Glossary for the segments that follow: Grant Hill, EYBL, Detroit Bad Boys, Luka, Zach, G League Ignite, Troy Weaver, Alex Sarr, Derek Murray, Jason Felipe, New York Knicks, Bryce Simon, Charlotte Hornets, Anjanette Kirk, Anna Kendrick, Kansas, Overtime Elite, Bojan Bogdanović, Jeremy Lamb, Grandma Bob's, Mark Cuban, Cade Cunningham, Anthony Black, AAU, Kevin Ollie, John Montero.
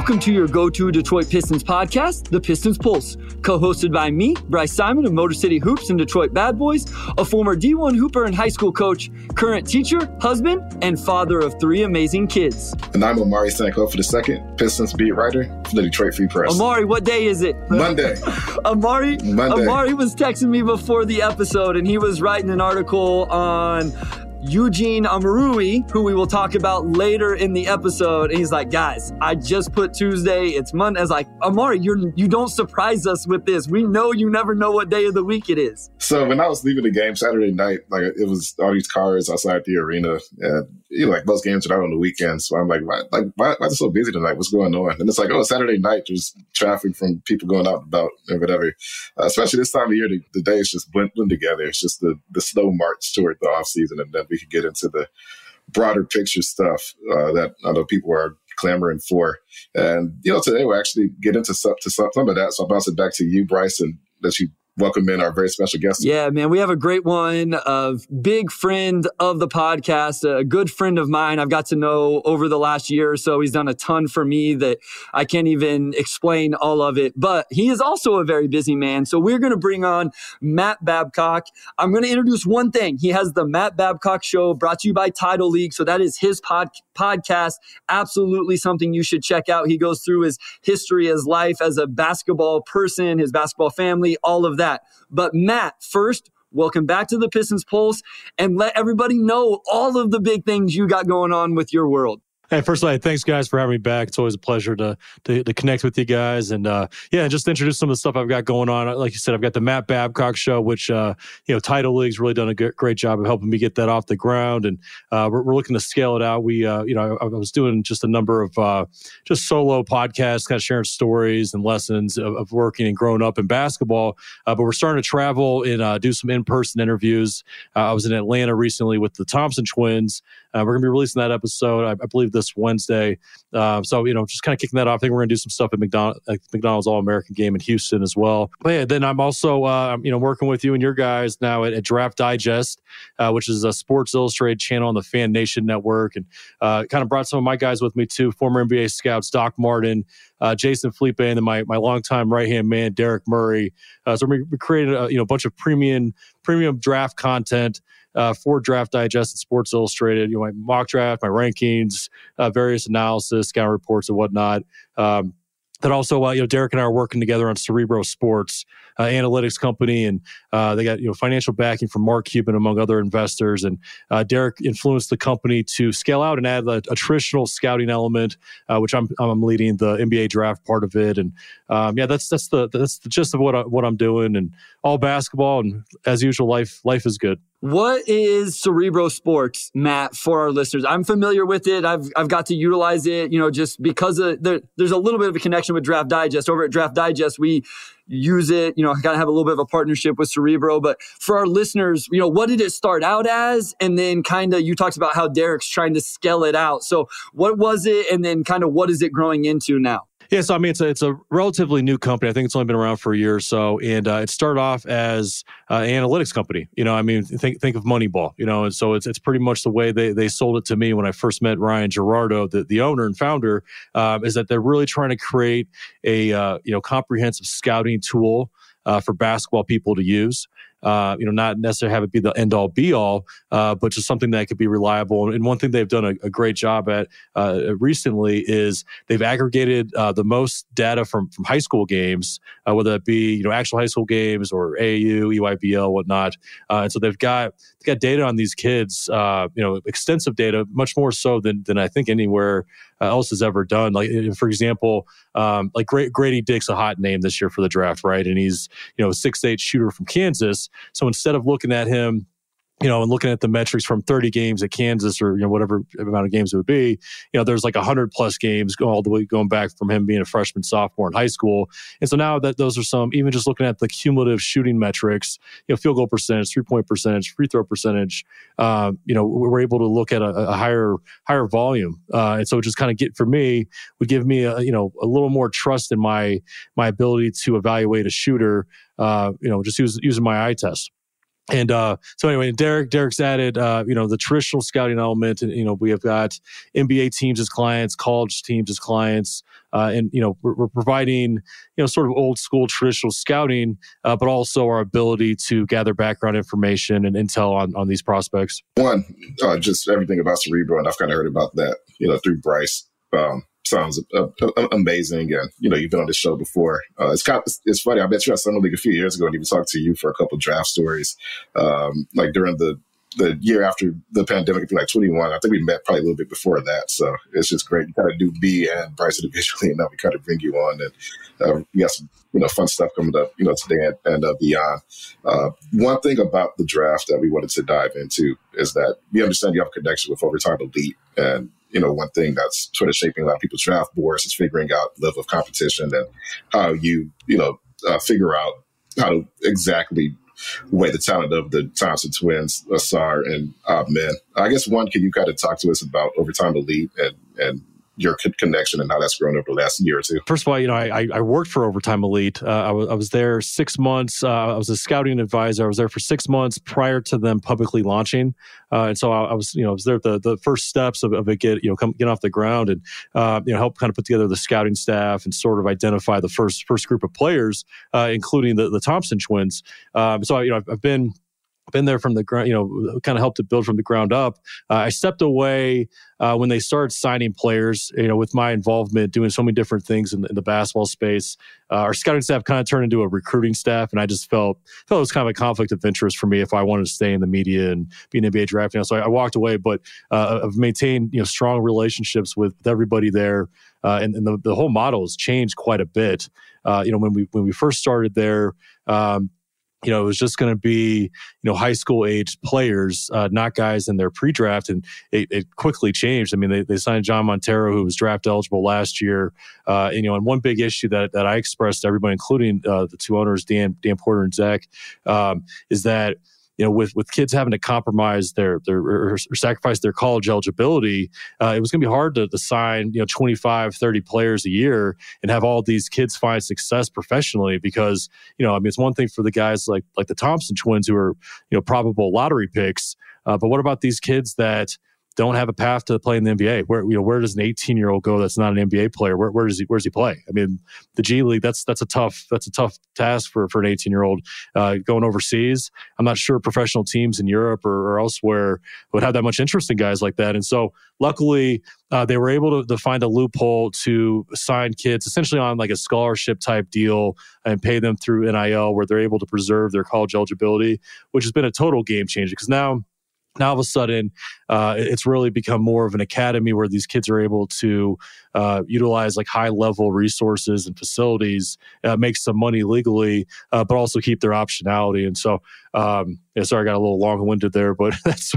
Welcome to your go-to Detroit Pistons podcast, The Pistons Pulse, co-hosted by me, Bryce Simon of Motor City Hoops and Detroit Bad Boys, a former D1 hooper and high school coach, current teacher, husband, and father of three amazing kids. And I'm Omari Sankofa II, Pistons beat writer for the Detroit Free Press. Omari, what day is it? Monday. Omari was texting me before the episode, and he was writing an article on Eugene Omoruyi, who we will talk about later in the episode. And he's like, guys, I just put Tuesday. It's Monday. I was like, Omari, you don't surprise us with this. We know you never know what day of the week it is. So when I was leaving the game Saturday night, like it was all these cars outside the arena. And you know, like most games are out on the weekend. So I'm like, why is it so busy tonight? What's going on? And it's like, oh, Saturday night, there's traffic from people going out and about and whatever. Especially this time of year, the days just blend together. It's just the slow march toward the offseason, and then we could get into the broader picture stuff that I know people are clamoring for. And, you know, today we'll actually get into some of that. So I'll bounce it back to you, Bryce, and let you welcome in our very special guest. Yeah, man, we have a great one, a big friend of the podcast, a good friend of mine I've got to know over the last year or so. He's done a ton for me that I can't even explain all of it, but he is also a very busy man. So we're going to bring on Matt Babcock. I'm going to introduce one thing. He has the Matt Babcock Show, brought to you by Tidal League. So that is his podcast. Absolutely something you should check out. He goes through his history, his life as a basketball person, his basketball family, all of that. But Matt, first, welcome back to the Pistons Pulse, and let everybody know all of the big things you got going on with your world. Hey, first of all, thanks guys for having me back. It's always a pleasure to connect with you guys, and just introduce some of the stuff I've got going on. Like you said, I've got the Matt Babcock Show, which Tidal League's really done a great job of helping me get that off the ground, and we're looking to scale it out. We, I was doing just a number of just solo podcasts, kind of sharing stories and lessons of working and growing up in basketball. But we're starting to travel and do some in-person interviews. I was in Atlanta recently with the Thompson Twins. We're going to be releasing that episode, I believe, this Wednesday. Just kind of kicking that off. I think we're going to do some stuff at McDonald's All-American game in Houston as well. But yeah, then I'm also, working with you and your guys now at Draft Digest, which is a Sports Illustrated channel on the Fan Nation Network. And kind of brought some of my guys with me too, former NBA scouts, Doc Martin, Jason Felipe, and then my longtime right-hand man, Derek Murray. So we created a bunch of premium draft content for Draft Digest and Sports Illustrated, my mock draft, my rankings, various analysis, scout reports, and whatnot. That also, Derek and I are working together on Cerebro Sports, analytics company, and they got financial backing from Mark Cuban among other investors. And Derek influenced the company to scale out and add a traditional scouting element, which I'm leading the NBA draft part of it. And that's the gist of what I'm doing, and all basketball. And as usual, life is good. What is Cerebro Sports, Matt, for our listeners? I'm familiar with it. I've got to utilize it, just because there's a little bit of a connection with Draft Digest. Over at Draft Digest, we use it, kind of have a little bit of a partnership with Cerebro. But for our listeners, what did it start out as? And then kind of, you talked about how Derek's trying to scale it out. So what was it? And then kind of what is it growing into now? Yeah, so it's a relatively new company. I think it's only been around for a year or so, and it started off as an analytics company. Think of Moneyball. And so it's pretty much the way they sold it to me when I first met Ryan Gerardo, the owner and founder, is that they're really trying to create a comprehensive scouting tool for basketball people to use. Not necessarily have it be the end-all, be-all, but just something that could be reliable. And one thing they've done a great job at recently is they've aggregated the most data from high school games, whether that be actual high school games or AAU, EYBL, whatnot. And so they've got data on these kids, extensive data, much more so than I think anywhere else has ever done. Like, for example, Grady Dick's a hot name this year for the draft, right? And he's a 6'8" shooter from Kansas. So instead of looking at him, and looking at the metrics from 30 games at Kansas or whatever amount of games it would be, there's like 100 plus games all the way going back from him being a freshman, sophomore in high school. And so now that those are some, even just looking at the cumulative shooting metrics, field goal percentage, 3-point percentage, free throw percentage, we're able to look at a higher volume. And so just kind of would give me a little more trust in my ability to evaluate a shooter, just using my eye test. And so anyway, Derek's added, the traditional scouting element. And, we have got NBA teams as clients, college teams as clients. We're providing, sort of old school traditional scouting, but also our ability to gather background information and intel on these prospects. One, just everything about Cerebro. And I've kind of heard about that, through Bryce. Sounds amazing. And, you've been on this show before. It's funny. I met you at Summer League a few years ago and even talked to you for a couple draft stories, like during the year after the pandemic, like 21. I think we met probably a little bit before that. So it's just great. You kind of do B and Bryce individually, and now we kind of bring you on. And we got some fun stuff coming up, today and beyond. One thing about the draft that we wanted to dive into is that we understand you have a connection with Overtime Elite. And one thing that's sort of shaping a lot of people's draft boards is figuring out the level of competition and how you figure out how to exactly weigh the talent of the Thompson twins, Ausar and Amen. I guess, one, can you kind of talk to us about Overtime Elite and your connection and how that's grown over the last year or two? First of all, I worked for Overtime Elite. I was there 6 months. I was a scouting advisor. I was there for 6 months prior to them publicly launching. And so I was there at the first steps of it get off the ground and, help kind of put together the scouting staff and sort of identify the first group of players, including the Thompson twins. I've been there from the ground, kind of helped to build from the ground up. I stepped away when they started signing players, with my involvement doing so many different things in the basketball space. Our scouting staff kind of turned into a recruiting staff, and I just felt it was kind of a conflict of interest for me if I wanted to stay in the media and be an NBA draft now. So I walked away, but I've maintained strong relationships with everybody there, and the whole model has changed quite a bit. When we first started there, it was just going to be, high school aged players, not guys in their pre-draft. And it quickly changed. I mean, they signed John Montero, who was draft eligible last year. And one big issue that I expressed to everybody, including the two owners, Dan Porter and Zach, is that, with kids having to compromise their or sacrifice their college eligibility, it was going to be hard to sign, 25, 30 players a year and have all these kids find success professionally because, it's one thing for the guys like the Thompson twins who are, probable lottery picks. But what about these kids that don't have a path to play in the NBA? Where does an 18-year-old go that's not an NBA player? Where does he play? I mean, the G League, that's a tough task for an 18-year-old going overseas. I'm not sure professional teams in Europe or elsewhere would have that much interest in guys like that. And so luckily, they were able to find a loophole to sign kids essentially on like a scholarship type deal and pay them through NIL, where they're able to preserve their college eligibility, which has been a total game changer because now all of a sudden, it's really become more of an academy where these kids are able to utilize like high-level resources and facilities, make some money legally, but also keep their optionality. And so, sorry, I got a little long-winded there, but that's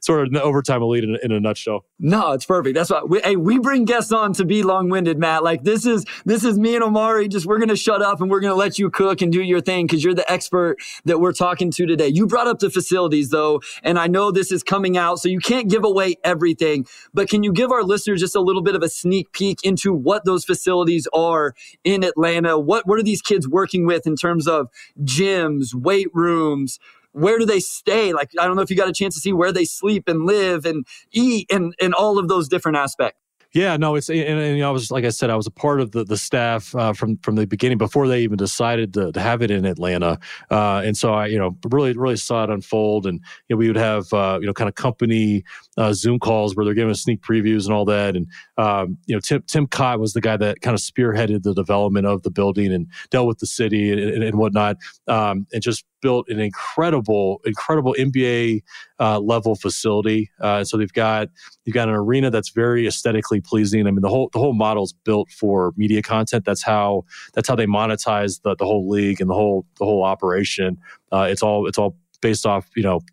sort of the Overtime Elite in a nutshell. No, it's perfect. That's why we bring guests on to be long-winded, Matt. Like this is me and Omari. Just we're gonna shut up and we're gonna let you cook and do your thing because you're the expert that we're talking to today. You brought up the facilities though, and I know this is coming out, so you can't give away everything. But can you give our listeners just a little bit of a sneak peek into what those facilities are in Atlanta? What are these kids working with in terms of gyms, weight rooms? Where do they stay? Like, I don't know if you got a chance to see where they sleep and live and eat and all of those different aspects. Yeah, no, it's and I was, like I said, I was a part of the staff from the beginning before they even decided to have it in Atlanta, and so I really saw it unfold, and we would have kind of company Zoom calls where they're giving us sneak previews and all that, and Tim Cott was the guy that kind of spearheaded the development of the building and dealt with the city and whatnot, and just built an incredible NBA level facility. So you've got an arena that's very aesthetically pleasing. I mean, the whole model's built for media content. That's how they monetize the whole league and the whole operation. It's all based off,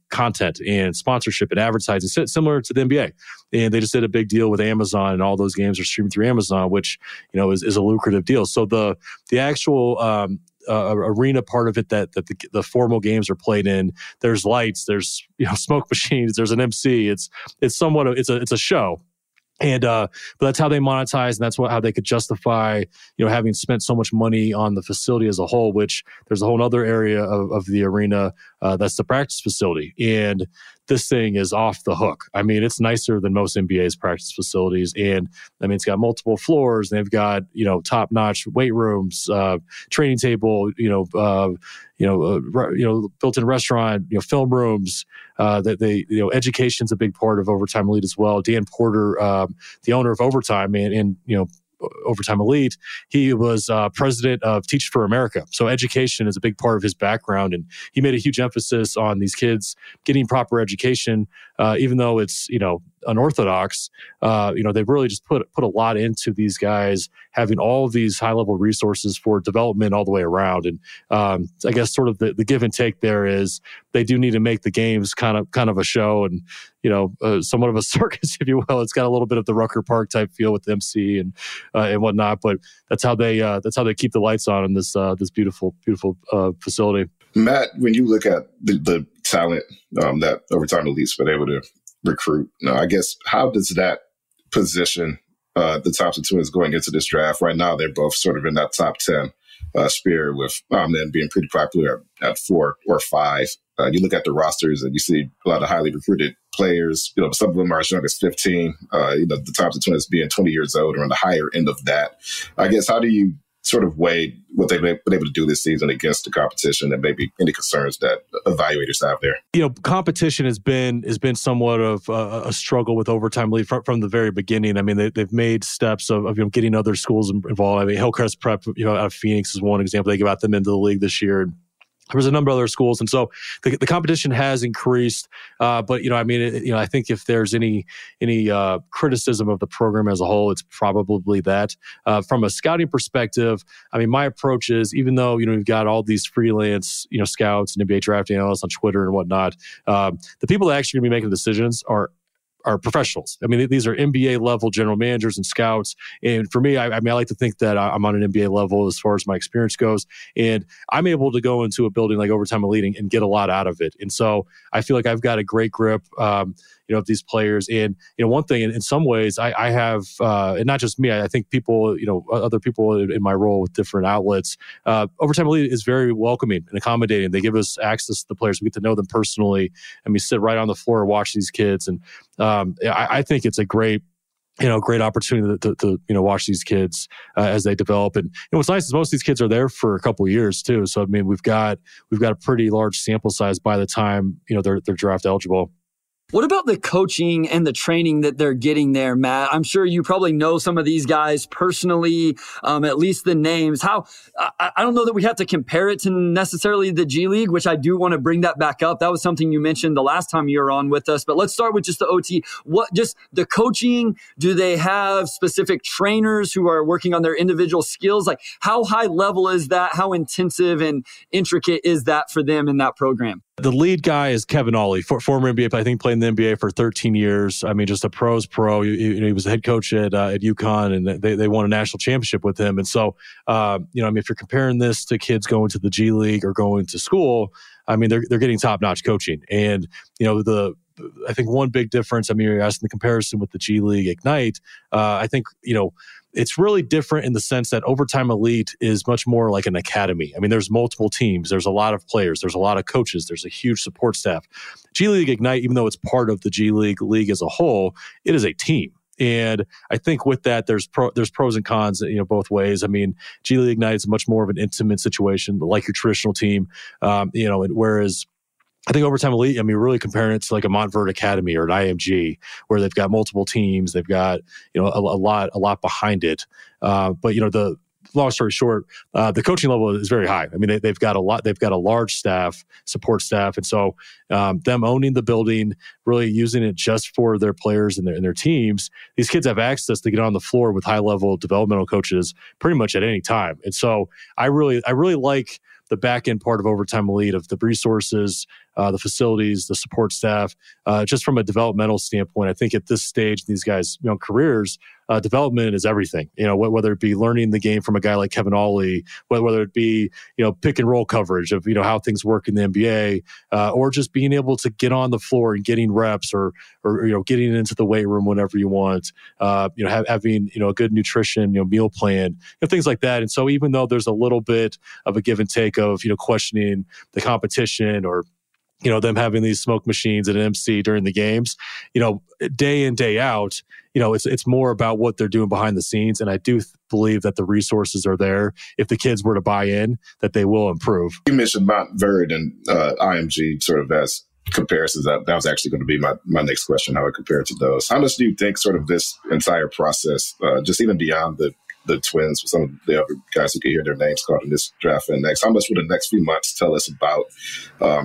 content and sponsorship and advertising, similar to the NBA. And they just did a big deal with Amazon, and all those games are streamed through Amazon, which, is a lucrative deal. So the actual, arena part of it that the formal games are played in. There's lights. There's smoke machines. There's an MC. It's somewhat of, it's a show. And but that's how they monetize, and that's what how they could justify, you know, having spent so much money on the facility as a whole. Which there's a whole other area of the arena that's the practice facility, and this thing is off the hook. I mean, it's nicer than most NBA's practice facilities, and I mean, it's got multiple floors. And they've got, you know, top notch weight rooms, training table, built in restaurant, film rooms. That they, education's a big part of Overtime Elite as well. Dan Porter, the owner of Overtime and Overtime Elite, he was president of Teach for America. So education is a big part of his background, and he made a huge emphasis on these kids getting proper education, even though it's, unorthodox. They've really just put a lot into these guys having all of these high level resources for development all the way around. And I guess sort of the give and take there is they do need to make the games kind of a show and somewhat of a circus, if you will. It's got a little bit of the Rucker Park type feel with MC and whatnot. But that's how they keep the lights on in this beautiful facility. Matt, when you look at the talent that Overtime Elite's been able to recruit. Now, I guess, how does that position the Thompson Twins going into this draft? Right now, they're both sort of in that top 10 sphere, with them being pretty popular at 4 or 5. You look at the rosters and you see a lot of highly recruited players. Some of them are as young as 15. The Thompson Twins being 20 years old or on the higher end of that. I guess, how do you sort of weigh what they've been able to do this season against the competition, and maybe any concerns that evaluators have there? Competition has been somewhat of a struggle with Overtime League from the very beginning. I mean, they've made steps of getting other schools involved. I mean, Hillcrest Prep, out of Phoenix is one example. They got them into the league this year. There was a number of other schools, and so the competition has increased. But I think if there's any criticism of the program as a whole, it's probably that. From a scouting perspective, I mean, my approach is, even though we've got all these freelance scouts and NBA draft analysts on Twitter and whatnot, the people that actually going to be making decisions are professionals. I mean, these are NBA level general managers and scouts. And for me, I like to think that I'm on an NBA level as far as my experience goes. And I'm able to go into a building like Overtime Elite and get a lot out of it. And so I feel like I've got a great grip, of these players. And, one thing, in some ways, I have, and not just me, I think people, other people in my role with different outlets, Overtime Elite is very welcoming and accommodating. They give us access to the players. We get to know them personally, and we sit right on the floor and watch these kids. And I think it's a great opportunity to watch these kids as they develop. And what's nice is most of these kids are there for a couple of years too. So I mean, we've got a pretty large sample size by the time they're draft eligible. What about the coaching and the training that they're getting there, Matt? I'm sure you probably know some of these guys personally, at least the names. I don't know that we have to compare it to necessarily the G League, which I do want to bring that back up. That was something you mentioned the last time you were on with us. But let's start with just the OT. What, just the coaching? Do they have specific trainers who are working on their individual skills? Like, how high level is that? How intensive and intricate is that for them in that program? The lead guy is Kevin Ollie, former NBA, I think played in the NBA for 13 years. I mean, just a pro's pro. He was the head coach at UConn, and they won a national championship with him. And so, if you're comparing this to kids going to the G League or going to school, I mean, they're getting top-notch coaching. And, I think one big difference, I mean, you're asking the comparison with the G League Ignite. I think, it's really different in the sense that Overtime Elite is much more like an academy. I mean, there's multiple teams. There's a lot of players. There's a lot of coaches. There's a huge support staff. G League Ignite, even though it's part of the G League as a whole, it is a team. And I think with that, there's pros and cons, both ways. I mean, G League Ignite is much more of an intimate situation, like your traditional team, and whereas I think Overtime Elite, I mean, really comparing it to like a Montverde Academy or an IMG, where they've got multiple teams, they've got a lot behind it. But the long story short, the coaching level is very high. I mean, they've got a lot. They've got a large staff, support staff, and so them owning the building, really using it just for their players and their teams. These kids have access to get on the floor with high level developmental coaches pretty much at any time, and so I really like the back end part of Overtime Elite, of the resources, the facilities, the support staff, just from a developmental standpoint. I think at this stage, these guys' careers, development is everything. You know, whether it be learning the game from a guy like Kevin Ollie, whether it be, you know, pick and roll coverage of, you know, how things work in the NBA, or just being able to get on the floor and getting reps, or you know, getting into the weight room whenever you want, you know, having, you know, a good nutrition, you know, meal plan, you know, things like that. And so even though there's a little bit of a give and take of, you know, questioning the competition, or, you know, them having these smoke machines at MC during the games, you know, day in, day out, you know, it's more about what they're doing behind the scenes. And I do believe that the resources are there. If the kids were to buy in, that they will improve. You mentioned Mount Verd and IMG sort of as comparisons. That was actually going to be my next question, how it compared to those. How much do you think sort of this entire process, just even beyond the Twins, with some of the other guys who could hear their names called in this draft and next, how much will the next few months tell us about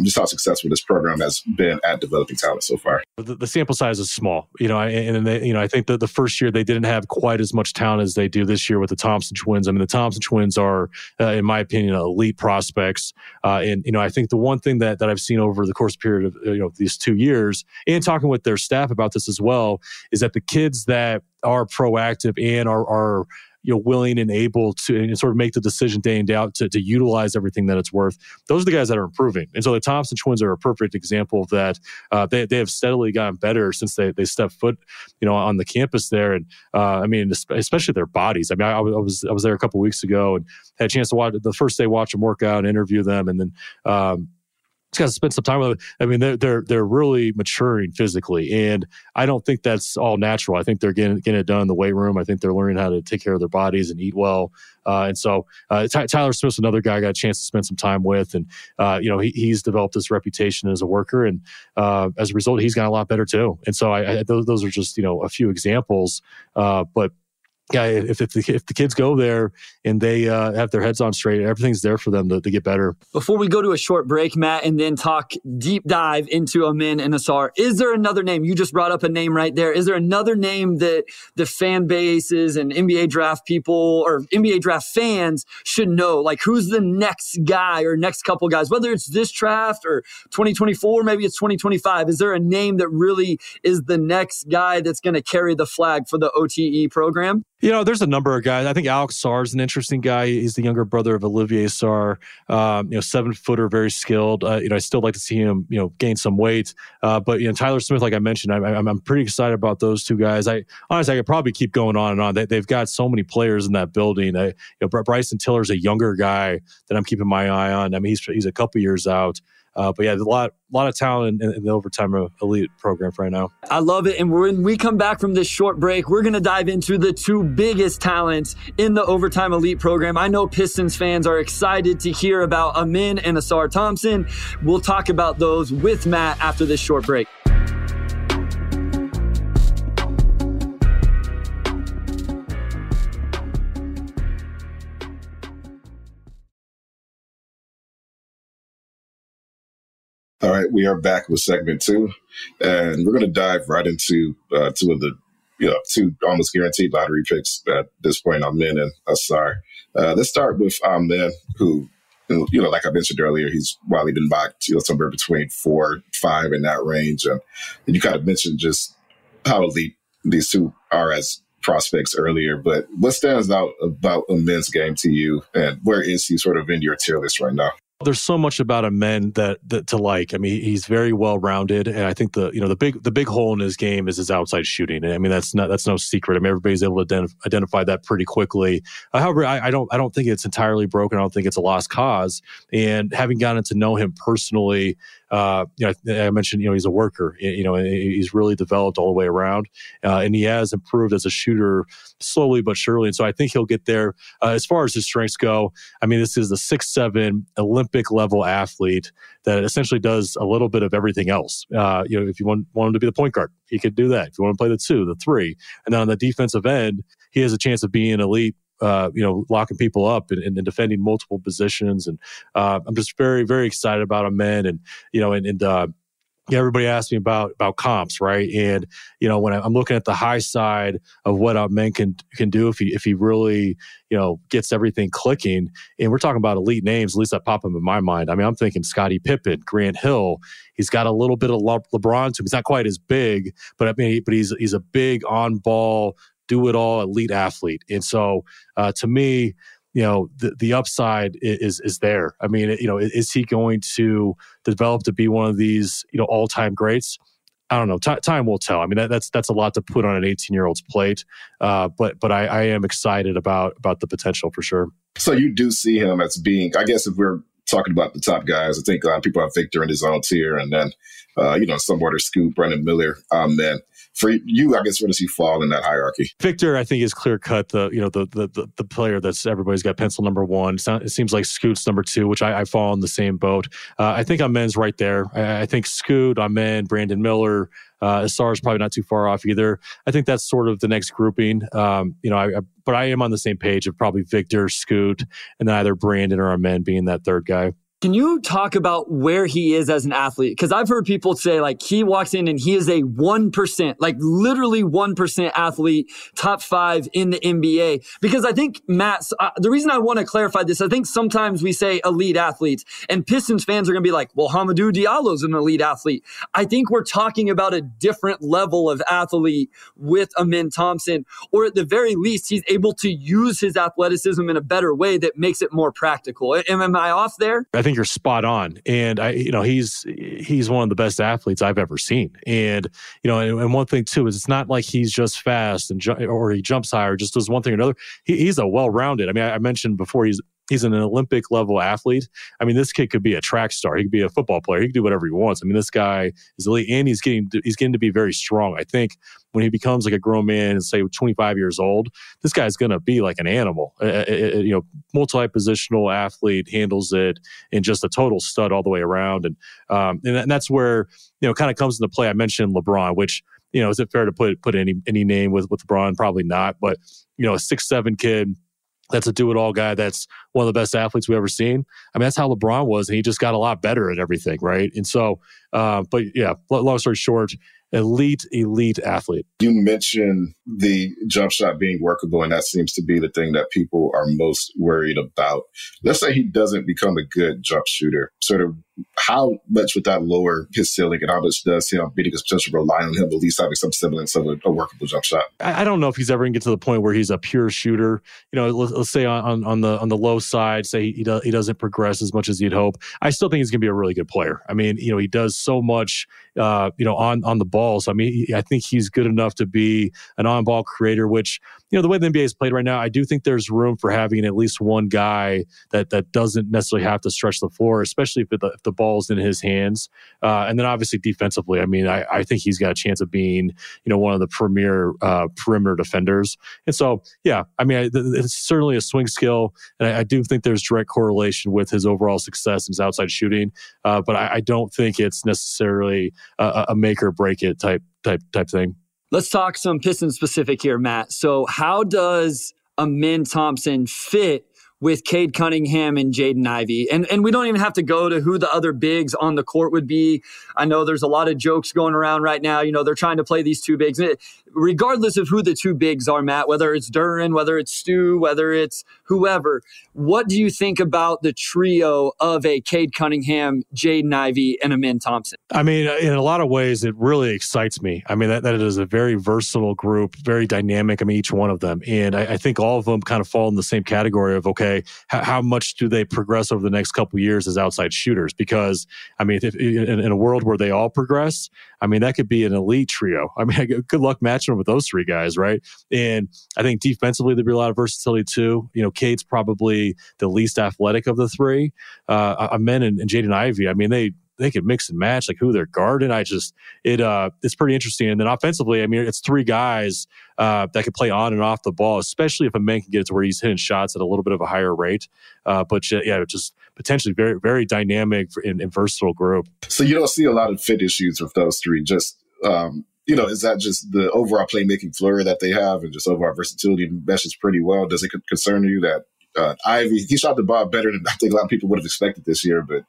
just how successful this program has been at developing talent so far? The sample size is small, you know, and they, you know, I think that the first year they didn't have quite as much talent as they do this year with the Thompson Twins. I mean, the Thompson Twins are, in my opinion, elite prospects, and you know, I think the one thing that I've seen over the course period of, you know, these 2 years, and talking with their staff about this as well, is that the kids that are proactive and are you know, willing and able to and sort of make the decision day in, day out to utilize everything that it's worth, those are the guys that are improving. And so the Thompson Twins are a perfect example of that. They have steadily gotten better since they stepped foot, you know, on the campus there. And I mean, especially their bodies. I mean, I was there a couple of weeks ago and had a chance to watch the first day, watch them work out and interview them. And then, just got to spend some time with them. I mean, they're really maturing physically, and I don't think that's all natural. I think they're getting it done in the weight room. I think they're learning how to take care of their bodies and eat well. And so Tyler Smith's another guy I got a chance to spend some time with, and you know, he's developed this reputation as a worker, and as a result, he's gotten a lot better too. And so those are just, you know, a few examples, but. Yeah, if the kids go there and they have their heads on straight, everything's there for them to get better. Before we go to a short break, Matt, and then talk deep dive into Amin and Ausar, is there another name? You just brought up a name right there. Is there another name that the fan bases and NBA draft people or NBA draft fans should know? Like, who's the next guy or next couple guys? Whether it's this draft or 2024, maybe it's 2025. Is there a name that really is the next guy that's going to carry the flag for the OTE program? You know, there's a number of guys. I think Alex Sarr is an interesting guy. He's the younger brother of Olivier Sarr. You know, 7-footer, very skilled. You know, I still like to see him, you know, gain some weight. But you know, Tyler Smith, like I mentioned, I'm pretty excited about those two guys. I could probably keep going on and on. They've got so many players in that building. You know, Bryson Tiller's a younger guy that I'm keeping my eye on. I mean, he's a couple years out. But yeah, a lot of talent in the Overtime Elite program right now. I love it. And when we come back from this short break, we're going to dive into the two biggest talents in the Overtime Elite program. I know Pistons fans are excited to hear about Amin and Ausar Thompson. We'll talk about those with Matt after this short break. All right, we are back with segment two, and we're going to dive right into two of the, you know, two almost guaranteed lottery picks at this point, Amin and Ausar. Let's start with Amin, who, you know, like I mentioned earlier, he's widely been mocked, you know, somewhere between 4, 5 in that range, and you kind of mentioned just how elite these two are as prospects earlier. But what stands out about Amin's game to you, and where is he sort of in your tier list right now? There's so much about Amin that to like. I mean, he's very well rounded, and I think the big hole in his game is his outside shooting. I mean, that's no secret. I mean, everybody's able to identify that pretty quickly. However, I don't think it's entirely broken. I don't think it's a lost cause. And having gotten to know him personally, you know, I mentioned, you know, he's a worker. You know, he's really developed all the way around, and he has improved as a shooter slowly but surely. And so I think he'll get there. As far as his strengths go, I mean, this is the 6'7" Olympic-level athlete that essentially does a little bit of everything else. You know, if you want him to be the point guard, he could do that. If you want to play the 2, the 3, and then on the defensive end, he has a chance of being elite. You know, locking people up and defending multiple positions. And I'm just very, very excited about Amin. And, you know, yeah, everybody asks me about comps, right? And, you know, when I'm looking at the high side of what Amin can do if he really, you know, gets everything clicking, and we're talking about elite names, at least that pop up in my mind. I mean, I'm thinking Scottie Pippen, Grant Hill. He's got a little bit of LeBron to him. He's not quite as big, but I mean, but he's a big on-ball do-it-all elite athlete. And so, to me, you know, the upside is there. I mean, you know, is he going to develop to be one of these, you know, all-time greats? I don't know. Time will tell. I mean, that's a lot to put on an 18-year-old's plate. But I am excited about the potential for sure. So you do see him as being, I guess, if we're talking about the top guys, I think people have Victor in his own tier, and then you know, somewhat or Scoot, Brandon Miller. Then for you, I guess, where does he fall in that hierarchy? Victor, I think, is clear cut. The player that's everybody's got pencil number one. It seems like Scoot's number two, which I fall in the same boat. I think Amen's right there. I think Scoot, Amen, Brandon Miller, Ausar's probably not too far off either. I think that's sort of the next grouping. But I am on the same page of probably Victor, Scoot, and then either Brandon or Amen being that third guy. Can you talk about where he is as an athlete? Because I've heard people say, like, he walks in and he is a 1%, like literally 1% athlete, top five in the NBA. Because I think, Matt, the reason I want to clarify this, I think sometimes we say elite athletes, and Pistons fans are going to be like, well, Hamidou Diallo's an elite athlete. I think we're talking about a different level of athlete with Amen Thompson, or at the very least, he's able to use his athleticism in a better way that makes it more practical. Am I off there? I think you're spot on, and he's one of the best athletes I've ever seen. And you know, and one thing too is it's not like he's just fast and or he jumps higher, just does one thing or another. He's a well-rounded. I mean, I mentioned before he's an Olympic level athlete. I mean, this kid could be a track star. He could be a football player. He could do whatever he wants. I mean, this guy is elite, and he's getting to be very strong. I think when he becomes like a grown man and say 25 years old, this guy's going to be like an animal. You know, multi-positional athlete, handles it, and just a total stud all the way around. And that's where, you know, kind of comes into play. I mentioned LeBron, which, you know, is it fair to put any name with LeBron? Probably not. But, you know, a 6'7" kid that's a do-it-all guy, that's one of the best athletes we've ever seen. I mean, that's how LeBron was, and he just got a lot better at everything, right? And so, but yeah, long story short, elite athlete. You mentioned the jump shot being workable, and that seems to be the thing that people are most worried about. Let's say he doesn't become a good jump shooter. Sort of how much would that lower his ceiling, and how much does him beating his potential rely on him at least having some semblance of a workable jump shot? I don't know if he's ever going to get to the point where he's a pure shooter. You know, let's say on the low side, say he doesn't progress as much as you'd hope. I still think he's going to be a really good player. I mean, you know, he does so much, you know, on the ball. So, I mean, I think he's good enough to be an on-ball creator, which, you know, the way the NBA is played right now, I do think there's room for having at least one guy that doesn't necessarily have to stretch the floor, especially if the ball's in his hands. And then obviously defensively, I mean, I think he's got a chance of being, you know, one of the premier perimeter defenders. And so, yeah, I mean, it's certainly a swing skill. And I do think there's direct correlation with his overall success and his outside shooting. But I don't think it's necessarily a make or break it type thing. Let's talk some Pistons specific here, Matt. So how does Amen Thompson fit with Cade Cunningham and Jaden Ivey? And we don't even have to go to who the other bigs on the court would be. I know there's a lot of jokes going around right now. You know, they're trying to play these two bigs. Regardless of who the two bigs are, Matt, whether it's Duran, whether it's Stu, whether it's whoever, what do you think about the trio of a Cade Cunningham, Jaden Ivey, and Amen Thompson? I mean, in a lot of ways, it really excites me. I mean, that is a very versatile group, very dynamic. I mean, each one of them. And I think all of them kind of fall in the same category of, okay, how much do they progress over the next couple of years as outside shooters? Because, I mean, if in a world where they all progress, I mean, that could be an elite trio. I mean, good luck matching them with those three guys, right? And I think defensively, there'd be a lot of versatility too. You know, Cade's probably the least athletic of the three. Amen and Jaden Ivey, I mean, they could mix and match like who they're guarding. It's pretty interesting. And then offensively, I mean, it's three guys that could play on and off the ball, especially if a man can get it to where he's hitting shots at a little bit of a higher rate. But yeah, just potentially very, very dynamic and versatile group. So you don't see a lot of fit issues with those three. Just you know, is that just the overall playmaking flurry that they have, and just overall versatility meshes pretty well? Does it concern you that Ivey, he shot the ball better than I think a lot of people would have expected this year, but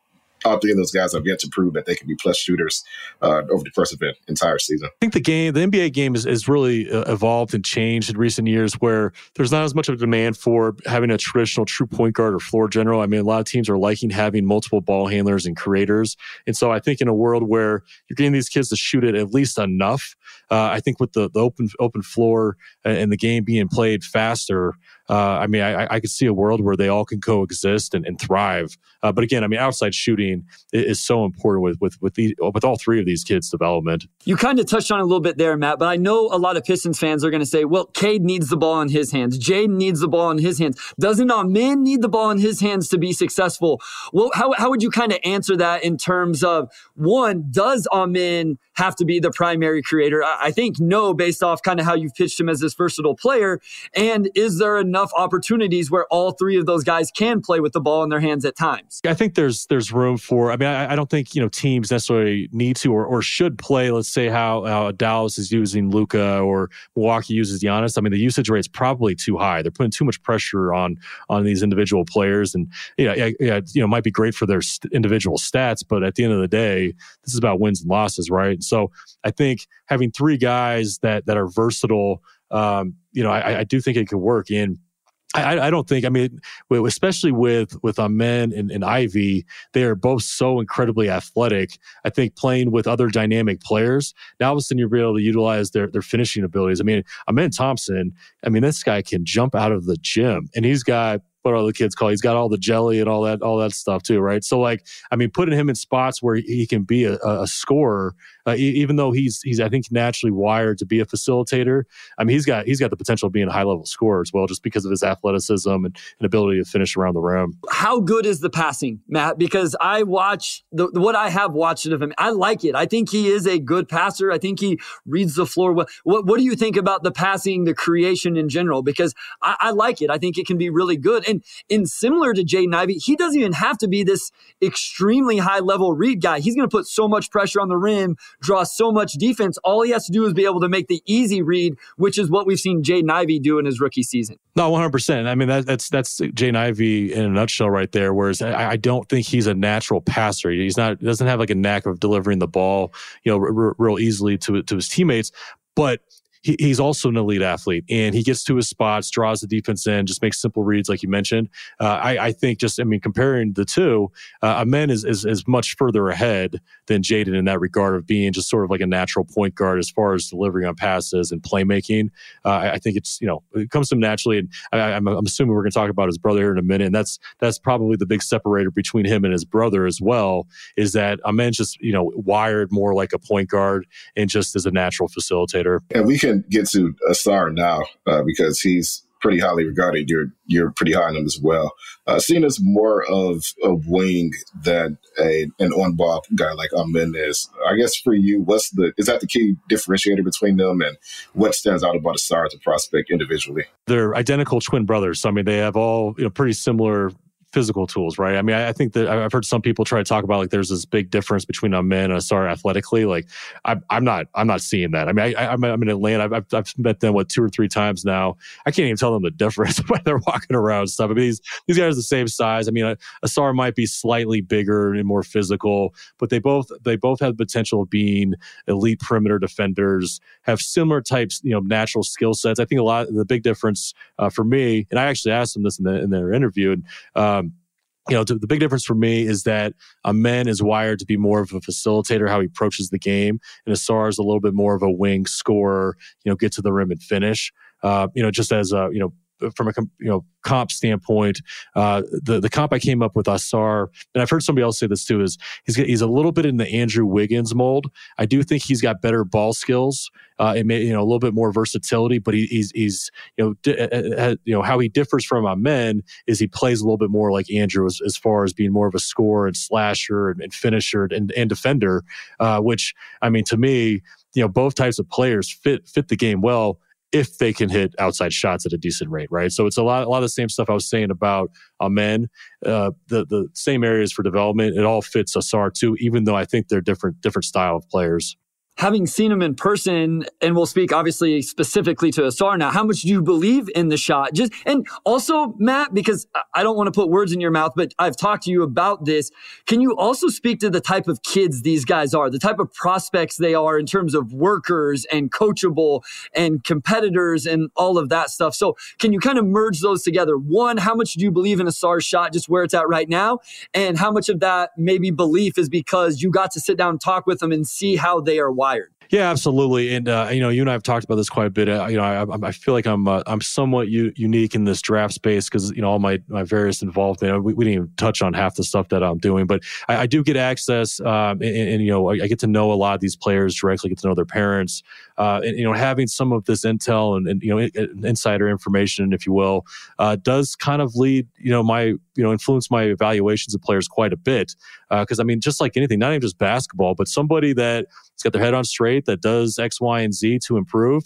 all three of those guys have yet to prove that they can be plus shooters over the course of the entire season. I think the NBA game is really evolved and changed in recent years, where there's not as much of a demand for having a traditional true point guard or floor general. I mean, a lot of teams are liking having multiple ball handlers and creators. And so I think in a world where you're getting these kids to shoot it at least enough, I think with the open floor and the game being played faster, I mean, I could see a world where they all can coexist and thrive. But again, I mean, outside shooting is so important with all three of these kids' development. You kind of touched on it a little bit there, Matt, but I know a lot of Pistons fans are going to say, well, Cade needs the ball in his hands. Jaden needs the ball in his hands. Doesn't our man need the ball in his hands to be successful? Well, how would you kind of answer that in terms of, one, does Amin have to be the primary creator? I think no, based off kind of how you've pitched him as this versatile player. And is there enough opportunities where all three of those guys can play with the ball in their hands at times? I think there's room for, I mean, I don't think, you know, teams necessarily need to or should play, let's say, how Dallas is using Luka or Milwaukee uses Giannis. I mean, the usage rate's probably too high. They're putting too much pressure on these individual players. And it might be great for their individual stats, but at the end of the day, this is about wins and losses, right? So I think having three guys that are versatile, I do think it could work. And I don't think, I mean, especially with Amen and Ivy, they are both so incredibly athletic. I think playing with other dynamic players, now all of a sudden you'll be able to utilize their finishing abilities. I mean, Amen Thompson, I mean, this guy can jump out of the gym, and he's got, what all the kids call, he's got all the jelly and all that stuff too, right? So, like, I mean, putting him in spots where he can be a scorer, even though he's I think naturally wired to be a facilitator. I mean, he's got the potential of being a high level scorer as well, just because of his athleticism and ability to finish around the rim. How good is the passing, Matt? Because I watch what I have watched of him. I like it. I think he is a good passer. I think he reads the floor well. What do you think about the passing, the creation in general? Because I like it. I think it can be really good. And similar to Jaden Ivey, he doesn't even have to be this extremely high-level read guy. He's going to put so much pressure on the rim, draw so much defense. All he has to do is be able to make the easy read, which is what we've seen Jaden Ivey do in his rookie season. No, 100%. I mean, that's Jaden Ivey in a nutshell right there, whereas I don't think he's a natural passer. He's not, doesn't have like a knack of delivering the ball, real easily to his teammates. But he's also an elite athlete, and he gets to his spots, draws the defense in, just makes simple reads like you mentioned. I think comparing the two, Amen is much further ahead than Jaden in that regard of being just sort of like a natural point guard as far as delivering on passes and playmaking. I think it comes to him naturally, and I'm assuming we're going to talk about his brother here in a minute, and that's probably the big separator between him and his brother as well, is that Amen just, wired more like a point guard and just is a natural facilitator. And we can get to Ausar now because he's pretty highly regarded. You're pretty high on him as well. Seen as more of a wing than an on-ball guy like Amen is. I guess for you, is that the key differentiator between them, and what stands out about Ausar as a prospect individually? They're identical twin brothers. So, I mean, they have all pretty similar physical tools, right? I mean, I think that I've heard some people try to talk about like there's this big difference between Amen and Ausar athletically. Like, I'm not seeing that. I mean, I'm in Atlanta. I've met them 2 or 3 times now. I can't even tell them the difference when they're walking around and stuff. I mean, these guys are the same size. I mean, Ausar might be slightly bigger and more physical, but they both have the potential of being elite perimeter defenders. Have similar types, natural skill sets. I think a lot of the big difference for me, and I actually asked them this in their interview, and the big difference for me is that Amen is wired to be more of a facilitator, how he approaches the game, and Ausar is a little bit more of a wing scorer, get to the rim and finish. Just as a, from a comp standpoint, the comp I came up with Ausar, and I've heard somebody else say this too, is he's a little bit in the Andrew Wiggins mold. I do think he's got better ball skills, a little bit more versatility, but he's how he differs from Amen is he plays a little bit more like Andrew as far as being more of a scorer and slasher and finisher and defender, which, I mean, to me, both types of players fit the game well if they can hit outside shots at a decent rate, right? So it's a lot of the same stuff I was saying about Amen, the same areas for development. It all fits Ausar too, even though I think they're different style of players. having seen him in person, and we'll speak obviously specifically to Ausar now, how much do you believe in the shot? Just, and also, Matt, because I don't want to put words in your mouth, but I've talked to you about this. Can you also speak to the type of kids these guys are, the type of prospects they are in terms of workers and coachable and competitors and all of that stuff? So can you kind of merge those together? One, how much do you believe in Ausar's shot, just where it's at right now? And how much of that maybe belief is because you got to sit down and talk with them and see how they are wired? Yeah, absolutely. And, you know, you and I have talked about this quite a bit. I feel like I'm somewhat unique in this draft space because, you know, all my various involvement, we didn't even touch on half the stuff that I'm doing, but I do get access and, you know, I get to know a lot of these players directly, get to know their parents. And, you know, having some of this intel and you know, insider information, if you will, does kind of lead, you know, influence my evaluations of players quite a bit. Because, I mean, just like anything, not even just basketball, but somebody that's got their head on straight, that does X, Y, and Z to improve,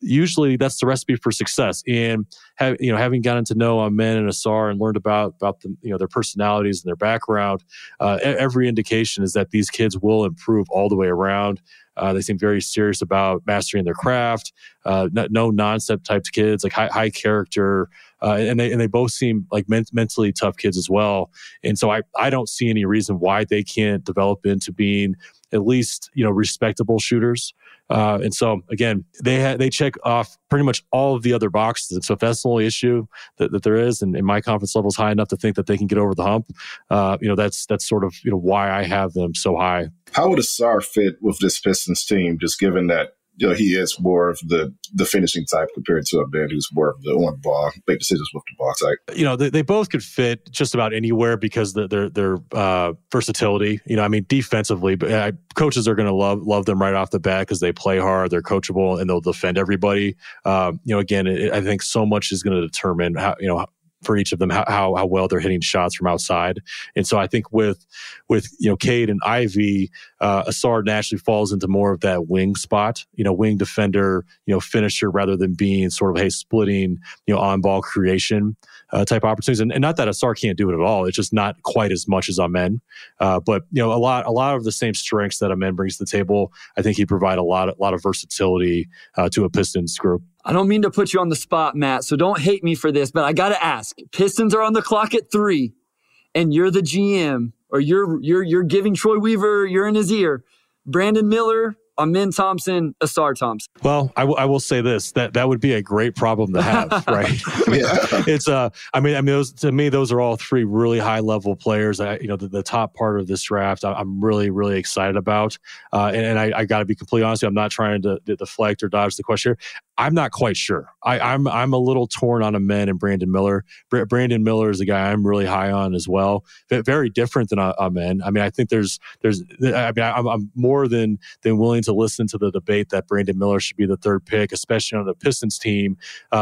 usually that's the recipe for success. And having gotten to know Amen and Ausar and learned about the, you know, their personalities and their background, every indication is that these kids will improve all the way around. They seem very serious about mastering their craft. No nonsense type kids, like high character, and they both seem like mentally tough kids as well. And so I don't see any reason why they can't develop into being at least, you know, respectable shooters. And so again, they check off pretty much all of the other boxes. And so if that's the only issue that there is, and my confidence level is high enough to think that they can get over the hump, you know, that's sort of, you know, why I have them so high. How would Ausar fit with this Pistons team, just given that, you know, he is more of the finishing type compared to a man who's more of the on-ball, make decisions with the ball type? You know, they both could fit just about anywhere because their versatility. You know, I mean, defensively, but coaches are going to love them right off the bat because they play hard, they're coachable, and they'll defend everybody. You know, again, I think so much is going to determine how, you know, for each of them, how well they're hitting shots from outside. And so I think with you know, Cade and Ivey, Ausar naturally falls into more of that wing spot, you know, wing defender, you know, finisher, rather than being sort of, hey, splitting, you know, on ball creation type opportunities. And not that Ausar can't do it at all. It's just not quite as much as Amen. But you know, a lot of the same strengths that Amen brings to the table, I think he provide a lot of versatility to a Pistons group. I don't mean to put you on the spot, Matt, so don't hate me for this, but I got to ask. Pistons are on the clock at 3, and you're the GM, or you're giving Troy Weaver, you're in his ear, Brandon Miller, Amen Thompson, Ausar Thompson. Well, I will say this: that would be a great problem to have, right? I mean, it's to me, those are all three really high level players. You know, the top part of this draft, I'm really, really excited about. And I got to be completely honest with you, I'm not trying to deflect or dodge the question here. I'm not quite sure. I'm a little torn on Amen and Brandon Miller. Brandon Miller is a guy I'm really high on as well. Very different than Amen. I mean, I think there's. I mean, I'm more than willing to listen to the debate that Brandon Miller should be the third pick, especially on the Pistons team,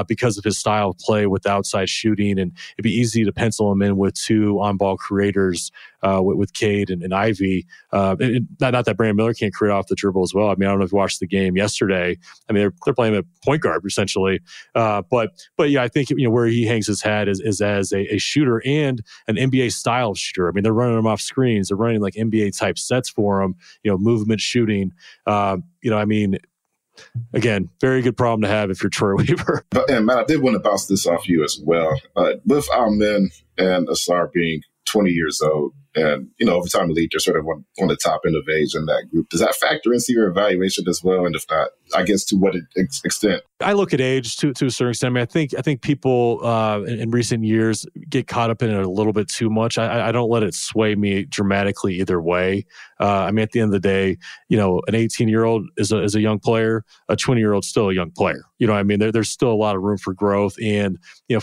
because of his style of play with outside shooting, and it'd be easy to pencil him in with two on-ball creators. With Cade and Ivey. Not that Brandon Miller can't create off the dribble as well. I mean, I don't know if you watched the game yesterday. I mean, they're playing at point guard, essentially. But yeah, I think, you know, where he hangs his hat is as a shooter and an NBA-style shooter. I mean, they're running him off screens. They're running like NBA-type sets for him, you know, movement shooting. You know, I mean, again, very good problem to have if you're Troy Weaver. And Matt, I did want to bounce this off you as well. With Amen and Ausar being 20 years old, and, you know, Overtime Elite, they're sort of on the top end of age in that group. Does that factor into your evaluation as well? And if not, I guess to what extent? I look at age to a certain extent. I mean, I think people in recent years get caught up in it a little bit too much. I don't let it sway me dramatically either way. I mean, at the end of the day, you know, an 18-year-old is a young player. A 20-year-old is still a young player. You know what I mean? There's still a lot of room for growth, and, you know,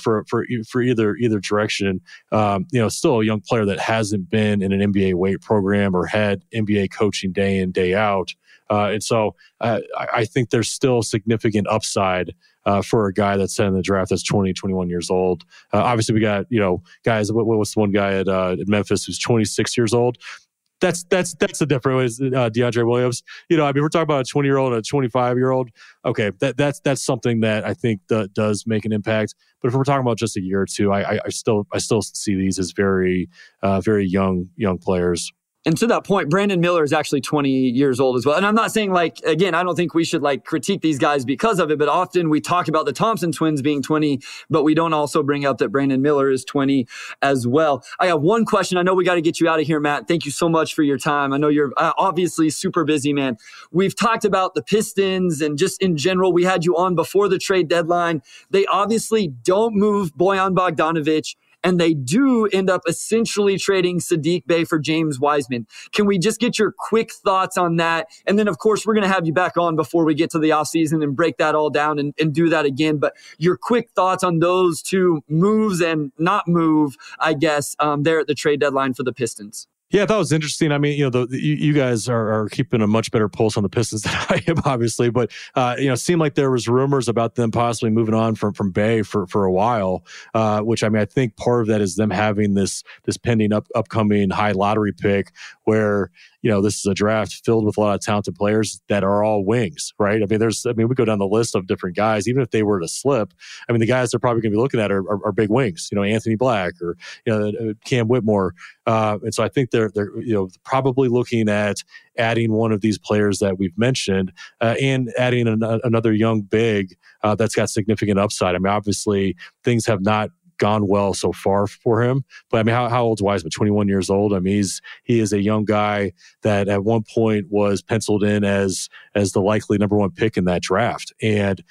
for either direction, you know, still a young player that hasn't been in an NBA weight program or had NBA coaching day in, day out. And so I think there's still significant upside for a guy that's set in the draft that's 20, 21 years old. Obviously, we got, you know, guys, what's the one guy at Memphis who's 26 years old? That's a different way. DeAndre Williams. You know, I mean, we're talking about a 20-year-old and a 25-year-old. Okay, that's something that I think does make an impact. But if we're talking about just a year or two, I still see these as very, very young players. And to that point, Brandon Miller is actually 20 years old as well. And I'm not saying, like, again, I don't think we should, like, critique these guys because of it, but often we talk about the Thompson twins being 20, but we don't also bring up that Brandon Miller is 20 as well. I got one question. I know we got to get you out of here, Matt. Thank you so much for your time. I know you're obviously super busy, man. We've talked about the Pistons and just in general, we had you on before the trade deadline. They obviously don't move Bojan Bogdanović, and they do end up essentially trading Sadiq Bey for James Wiseman. Can we just get your quick thoughts on that? And then, of course, we're going to have you back on before we get to the offseason and break that all down and do that again. But your quick thoughts on those two moves and not move, I guess, there at the trade deadline for the Pistons. Yeah, that was interesting. I mean, you know, you guys are keeping a much better pulse on the Pistons than I am, obviously. But, you know, it seemed like there was rumors about them possibly moving on from Bay for a while, which, I mean, I think part of that is them having this pending upcoming high lottery pick where, you know, this is a draft filled with a lot of talented players that are all wings, right? I mean, we go down the list of different guys, even if they were to slip. I mean, the guys they're probably going to be looking at are big wings, you know, Anthony Black or, you know, Cam Whitmore. And so I think they're, you know, probably looking at adding one of these players that we've mentioned and adding another young big that's got significant upside. I mean, obviously things have not gone well so far for him. But I mean, how old's Wiseman? 21 years old. I mean, he is a young guy that at one point was penciled in as the likely number one pick in that draft. And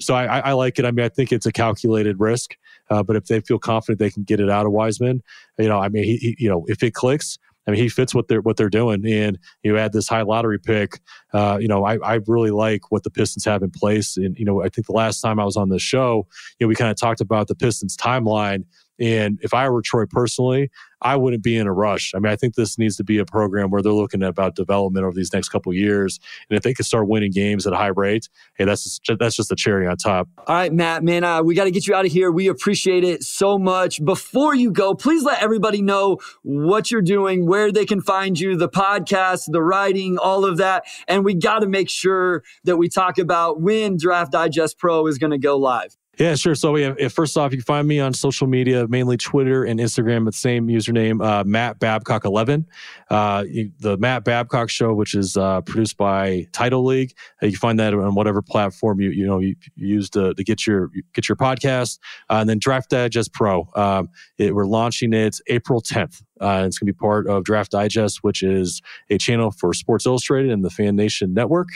so I like it. I mean, I think it's a calculated risk. But if they feel confident they can get it out of Wiseman, you know, I mean, he you know, if it clicks, I mean, he fits what they're doing. And you add this high lottery pick. You know, I really like what the Pistons have in place. And, you know, I think the last time I was on this show, you know, we kind of talked about the Pistons timeline. And if I were Troy personally, I wouldn't be in a rush. I mean, I think this needs to be a program where they're looking at about development over these next couple of years. And if they could start winning games at a high rate, hey, that's just the cherry on top. All right, Matt, man, we got to get you out of here. We appreciate it so much. Before you go, please let everybody know what you're doing, where they can find you, the podcast, the writing, all of that. And we got to make sure that we talk about when Draft Digest Pro is going to go live. Yeah, sure. So first off, you can find me on social media, mainly Twitter and Instagram with the same username, Matt Babcock 11. The Matt Babcock Show, which is produced by Tidal League. You can find that on whatever platform you use to get your podcast. And then Draft Digest Pro. We're launching it April 10th. It's going to be part of Draft Digest, which is a channel for Sports Illustrated and the Fan Nation Network.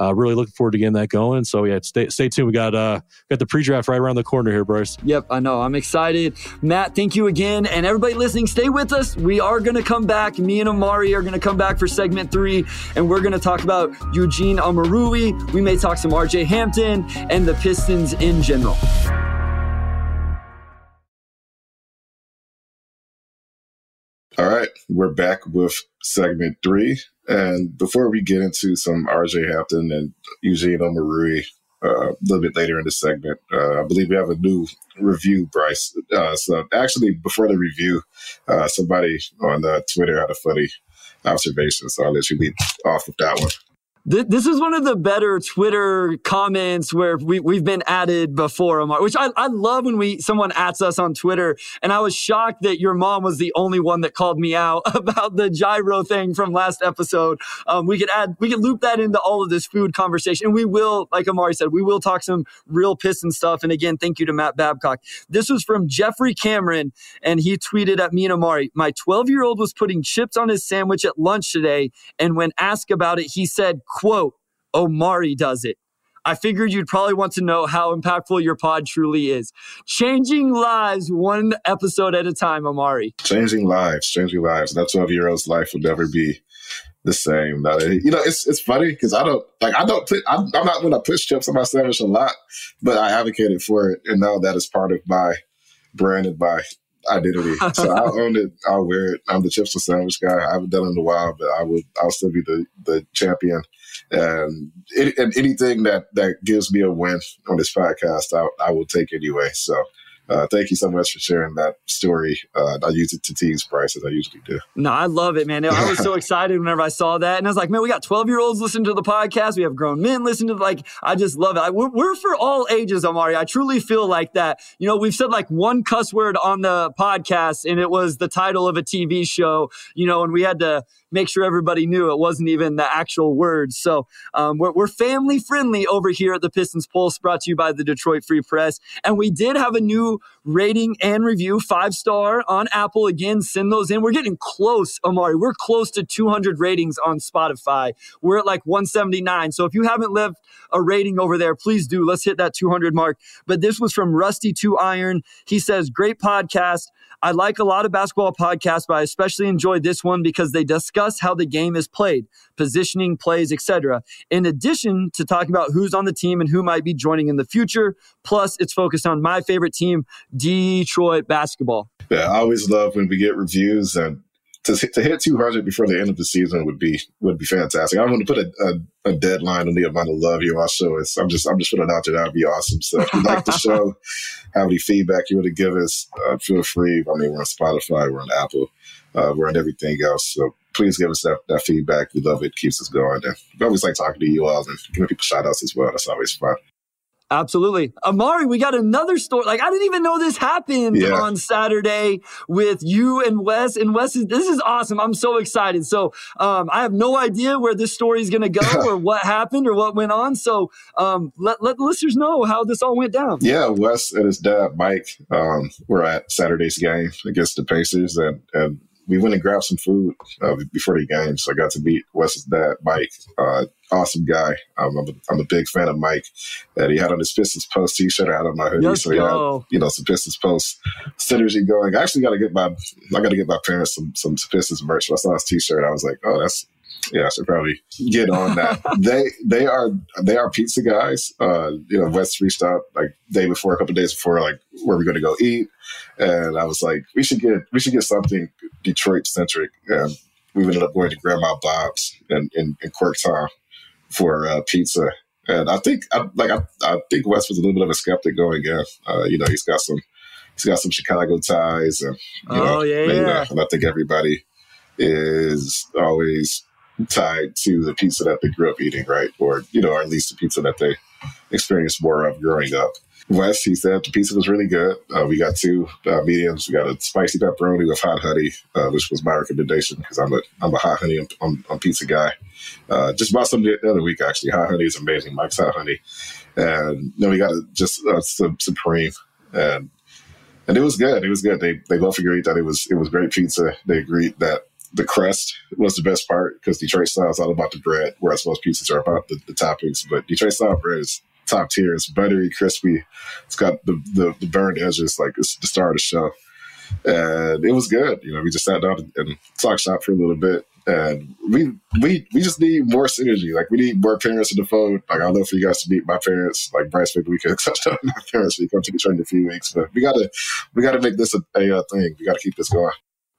Really looking forward to getting that going. So yeah, stay tuned. We got the pre-draft right around the corner here, Bryce. Yep, I know. I'm excited. Matt, thank you again. And everybody listening, stay with us. We are going to come back. Me and Omari are going to come back for segment 3, and we're going to talk about Eugene Omoruyi. We may talk some RJ Hampton and the Pistons in general. All right, we're back with segment 3. And before we get into some RJ Hampton and Eugene Omoruyi a little bit later in the segment, I believe we have a new review, Bryce. So actually, before the review, somebody on Twitter had a funny observation. So I'll let you lead off with that one. This is one of the better Twitter comments where we've been added before, Omar, which I love when someone adds us on Twitter. And I was shocked that your mom was the only one that called me out about the gyro thing from last episode. We could loop that into all of this food conversation. And we will, like Omari said, we will talk some real Piston stuff. And again, thank you to Matt Babcock. This was from Jeffrey Cameron, and he tweeted at me and Omari, "My 12-year-old was putting chips on his sandwich at lunch today. And when asked about it, he said, quote, Omari does it. I figured you'd probably want to know how impactful your pod truly is. Changing lives one episode at a time, Omari." Changing lives. That 12-year-old's life will never be the same. You know, it's funny because I'm not going to push chips on my sandwich a lot, but I advocated for it. And now that is part of my brand and my identity. So I own it. I'll wear it. I'm the chips and sandwich guy. I haven't done it in a while, but I'll still be the champion. And anything that gives me a win on this podcast, I will take anyway. So Thank you so much for sharing that story. I use it to tease Bryce as I usually do. No, I love it, man. I was so excited whenever I saw that. And I was like, man, we got 12-year-olds listening to the podcast. We have grown men listening to I just love it. We're for all ages, Omari. I truly feel like that. You know, we've said like one cuss word on the podcast and it was the title of a TV show, you know, and we had to make sure everybody knew it wasn't even the actual word. So we're family friendly over here at the Pistons Pulse, brought to you by the Detroit Free Press. And we did have a new rating and review, 5-star on Apple. Again, send those in. We're getting close, Omari. We're close to 200 ratings on Spotify. We're at like 179. So if you haven't left a rating over there, please do. Let's hit that 200 mark. But this was from Rusty 2Iron. He says, great podcast. I like a lot of basketball podcasts, but I especially enjoy this one because they discuss how the game is played, positioning, plays, etc. In addition to talking about who's on the team and who might be joining in the future. Plus, it's focused on my favorite team, Detroit basketball. Yeah, I always love when we get reviews, and to hit 200 before the end of the season would be fantastic. I want to put a deadline on the amount of love you all show us. I'm just putting it out there. That'd be awesome. So if you like the show, have any feedback you want to give us, feel free. I mean, we're on Spotify, we're on Apple, we're on everything else. So please give us that feedback. We love it. It keeps us going. And we always like talking to you all and giving people shout outs as well. That's always fun. Absolutely. Omari, we got another story. Like, I didn't even know this happened on Saturday with you and Wes. And Wes, this is awesome. I'm so excited. So I have no idea where this story is going to go or what happened or what went on. So let the listeners know how this all went down. Yeah, Wes and his dad, Mike, were at Saturday's game against the Pacers. And we went and grabbed some food before the game. So I got to meet Wes's dad, Mike. Awesome guy. I'm a big fan of Mike. And he had on his Pistons Post t-shirt. I had on my hoodie. Let's so he had, you know, some Pistons Post synergy going. I actually gotta get my parents some Pistons merch. When I saw his t-shirt, I was like, oh, that's I should probably get on that. they are pizza guys. You know, Wes reached out like day before, a couple of days before, like, where are we gonna go eat? And I was like, we should get something Detroit centric. And we ended up going to Grandma Bob's in Corktown for pizza. And I think Wes was a little bit of a skeptic going in. You know, he's got some Chicago ties, and and I think everybody is always tied to the pizza that they grew up eating, right? Or, you know, or at least the pizza that they experienced more of growing up. Wes, he said the pizza was really good. We got two mediums. We got a spicy pepperoni with hot honey, which was my recommendation because I'm a hot honey on pizza guy. Just bought some the other week, actually. Hot honey is amazing. Mike's hot honey. And then we got some Supreme. And it was good. It was good. They both agreed that it was great pizza. They agreed that the crust was the best part because Detroit style is all about the bread, whereas most pizzas are about the toppings. But Detroit style bread is top tier. It's buttery, crispy. It's got the burned edges, like it's the star of the show. And it was good. You know, we just sat down and talked shop for a little bit. And we just need more synergy. Like, we need more parents on the phone. Like, I'd love for you guys to meet my parents. Like, Bryce, maybe we can accept my parents. We come to Detroit in a few weeks, but we gotta make this a thing. We gotta keep this going.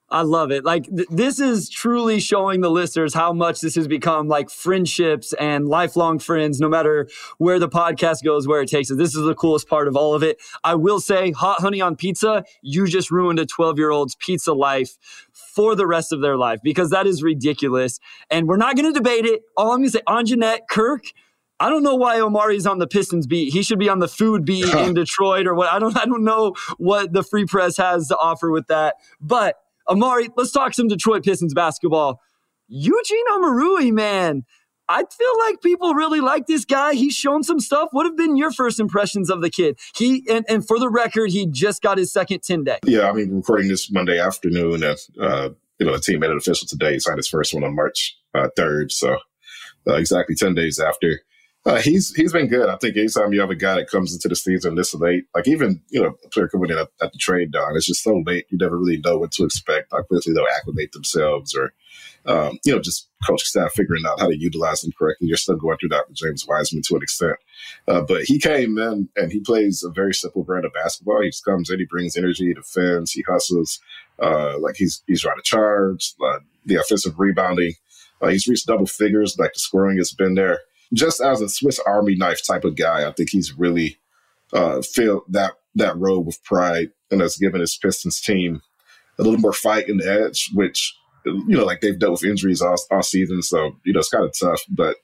I love it. Like, this is truly showing the listeners how much this has become like friendships and lifelong friends, no matter where the podcast goes, where it takes us. This is the coolest part of all of it. I will say, hot honey on pizza, you just ruined a 12-year-old's pizza life for the rest of their life, because that is ridiculous. And we're not going to debate it. All I'm going to say, Anjanette Kirk, I don't know why Omari's on the Pistons beat. He should be on the food beat in Detroit or what. I don't know what the Free Press has to offer with that. But Omari, let's talk some Detroit Pistons basketball. Eugene Omoruyi, man. I feel like people really like this guy. He's shown some stuff. What have been your first impressions of the kid? And for the record, he just got his second 10-day. Yeah, I mean, recording this Monday afternoon, and you know, the team made it official today. He signed his first one on March 3rd, so exactly 10 days after. He's been good. I think anytime you have a guy that comes into the season this late, like, even, you know, a player coming in at the trade deadline, it's just so late. You never really know what to expect. Like, obviously, they'll acclimate themselves, or you know, just coach staff figuring out how to utilize them correctly. You're still going through that with James Wiseman to an extent. But he came in and he plays a very simple brand of basketball. He just comes in, he brings energy, he defends, he hustles. Like, he's trying to charge, the offensive rebounding. He's reached double figures. Like, the scoring has been there. Just as a Swiss Army knife type of guy, I think he's really filled that that road with pride and has given his Pistons team a little more fight and edge, which, you know, like they've dealt with injuries all season. So, you know, it's kind of tough, but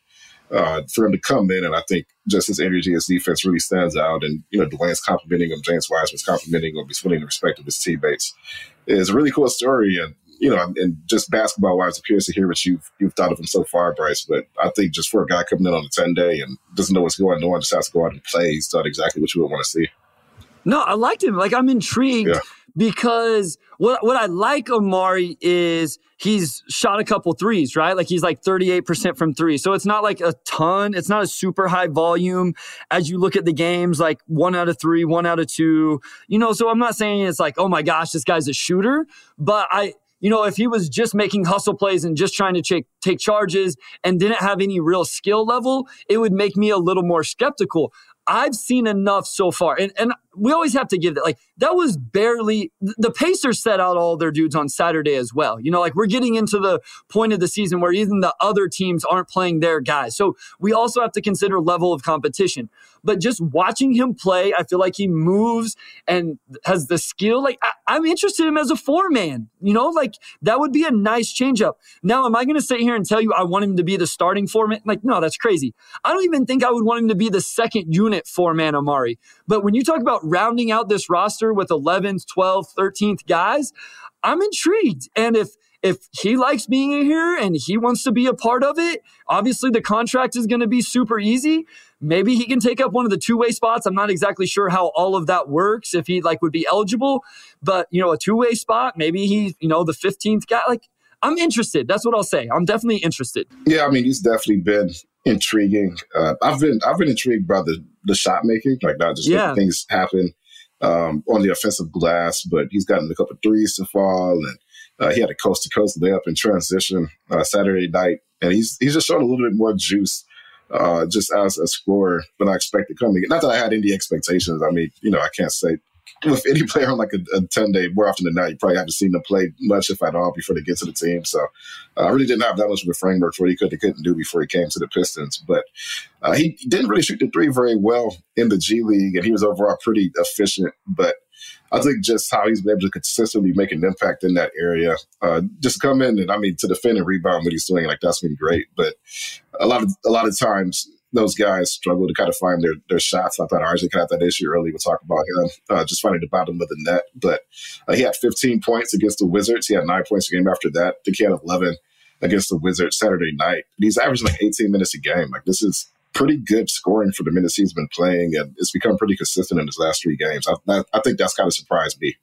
for him to come in, and I think just his energy, his defense really stands out. And, you know, Dwayne's complimenting him, James Wiseman's complimenting him, he's winning the respect of his teammates. It's a really cool story. And, you know, and just basketball-wise, I'm curious to hear what you've thought of him so far, Bryce. But I think just for a guy coming in on a 10-day and doesn't know what's going on, just has to go out and play, he's done exactly what you would want to see. No, I liked him. Like, I'm intrigued because what I like Omari is he's shot a couple threes, right? Like, he's like 38% from three. So it's not like a ton. It's not a super high volume. As you look at the games, like 1 out of 3, 1 out of 2. You know, so I'm not saying it's like, oh, my gosh, this guy's a shooter. But you know, if he was just making hustle plays and just trying to take charges and didn't have any real skill level, it would make me a little more skeptical. I've seen enough so far. And we always have to give that. Like, that was barely – the Pacers set out all their dudes on Saturday as well. You know, like, we're getting into the point of the season where even the other teams aren't playing their guys. So we also have to consider level of competition. But just watching him play, I feel like he moves and has the skill. Like, I'm interested in him as a four-man. You know, like, that would be a nice change-up. Now, am I going to sit here and tell you I want him to be the starting four-man? Like, no, that's crazy. I don't even think I would want him to be the second unit four-man Omari. But when you talk about rounding out this roster with 11th, 12th, 13th guys, I'm intrigued. And if he likes being here and he wants to be a part of it, obviously the contract is going to be super easy. Maybe he can take up one of the two-way spots. I'm not exactly sure how all of that works, if he like would be eligible, but you know, a two-way spot, maybe he's, you know, the 15th guy. Like, I'm interested. That's what I'll say. I'm definitely interested. Yeah, I mean, he's definitely been intriguing. I've been intrigued by the shot making, like not just things happen on the offensive glass, but he's gotten a couple threes to fall, and he had a coast-to-coast layup in transition Saturday night, and he's just showing a little bit more juice just as a scorer than I expected coming. Not that I had any expectations. I mean, you know, I can't say with any player on like a 10-day, more often than not, you probably haven't seen them play much, if at all, before they get to the team. So I really didn't have that much of a framework for what he could and couldn't do before he came to the Pistons. But he didn't really shoot the three very well in the G League, and he was overall pretty efficient. But I think just how he's been able to consistently make an impact in that area, just come in and, I mean, to defend and rebound what he's doing, like, that's been great. But a lot of times – those guys struggle to kind of find their shots. I thought RJ had that issue early. We'll talk about him just finding the bottom of the net. But he had 15 points against the Wizards. He had 9 points a game after that. I think he had 11 against the Wizards Saturday night. And he's averaging like 18 minutes a game. Like, this is pretty good scoring for the minutes he's been playing, and it's become pretty consistent in his last 3 games. I think that's kind of surprised me.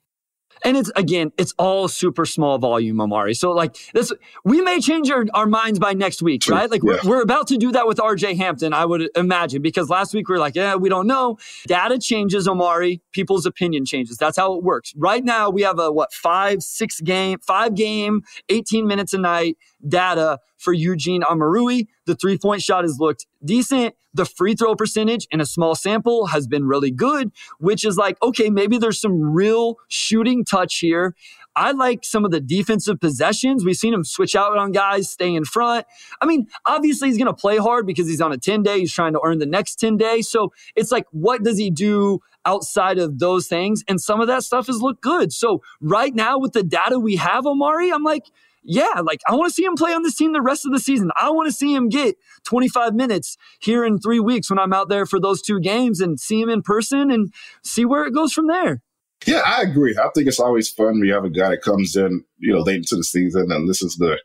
And it's all super small volume, Omari. So, like, this, we may change our minds by next week, right? Like, we're about to do that with RJ Hampton, I would imagine, because last week we were like, we don't know. Data changes, Omari. People's opinion changes. That's how it works. Right now, we have a, 5-game, 18 minutes a night data for Eugene Omoruyi. The three-point shot has looked decent. The free throw percentage in a small sample has been really good, which is like, okay, maybe there's some real shooting touch here. I like some of the defensive possessions. We've seen him switch out on guys, stay in front. I mean, obviously he's going to play hard because he's on a 10-day. He's trying to earn the next 10-day. So it's like, what does he do outside of those things? And some of that stuff has looked good. So right now with the data we have, Omari, I'm like, I want to see him play on this team the rest of the season. I want to see him get 25 minutes here in 3 weeks when I'm out there for those 2 games and see him in person and see where it goes from there. Yeah, I agree. I think it's always fun when you have a guy that comes in, you know, late into the season, and this is the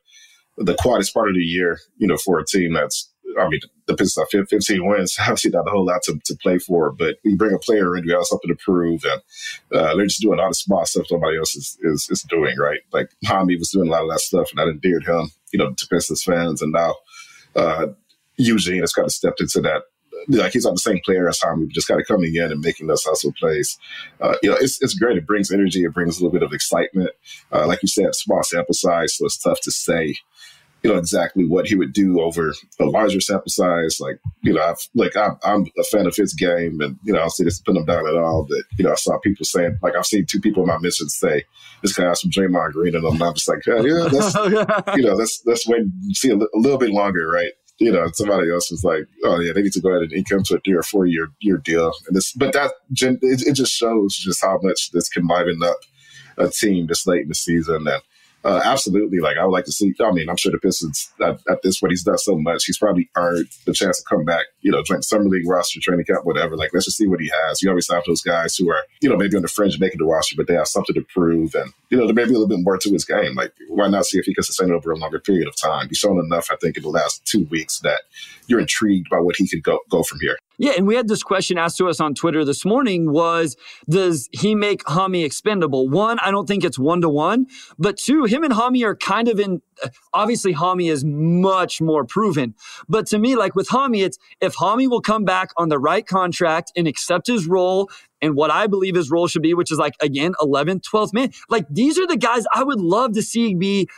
quietest part of the year, you know, for a team that's, I mean, the Pistons have 15 wins. Obviously, not a whole lot to play for, but you bring a player in, you have something to prove, and they're just doing all the small stuff nobody else is doing, right? Like, Hami was doing a lot of that stuff, and that endeared him, you know, to Pistons fans, and now Eugene has kind of stepped into that. Like, he's not the same player as Hami, just kind of coming in and making those hustle plays. You know, it's great. It brings energy. It brings a little bit of excitement. Like you said, small sample size, so it's tough to say, you know, exactly what he would do over a larger sample size. Like, you know, I'm a fan of his game, and, you know, I'll say this to put him down at all, but, you know, I saw people saying, like, I've seen 2 people in my mission say, this guy has some Draymond Green, and I'm just like, that's way to see a little bit longer, right? you know, somebody else was like, oh yeah, they need to go ahead and ink him to a 3 or 4 year deal. And this, but that it just shows just how much this can liven up a team this late in the season. And absolutely, like I would like to see. I mean, I'm sure the Pistons at this point, he's done so much. He's probably earned the chance to come back. You know, join summer league roster, training camp, whatever. Like, let's just see what he has. You always have those guys who are, you know, maybe on the fringe of making the roster, but they have something to prove, and you know, there may be a little bit more to his game. Like, why not see if he can sustain it over a longer period of time? He's shown enough, I think, in the last 2 weeks that you're intrigued by what he could go from here. Yeah, and we had this question asked to us on Twitter this morning was, does he make Hami expendable? One, I don't think it's 1-to-1, but two, him and Hami are kind of in, obviously Hami is much more proven. But to me, like with Hami, it's if Hami will come back on the right contract and accept his role and what I believe his role should be, which is like, again, 11th, 12th man. Like, these are the guys I would love to see be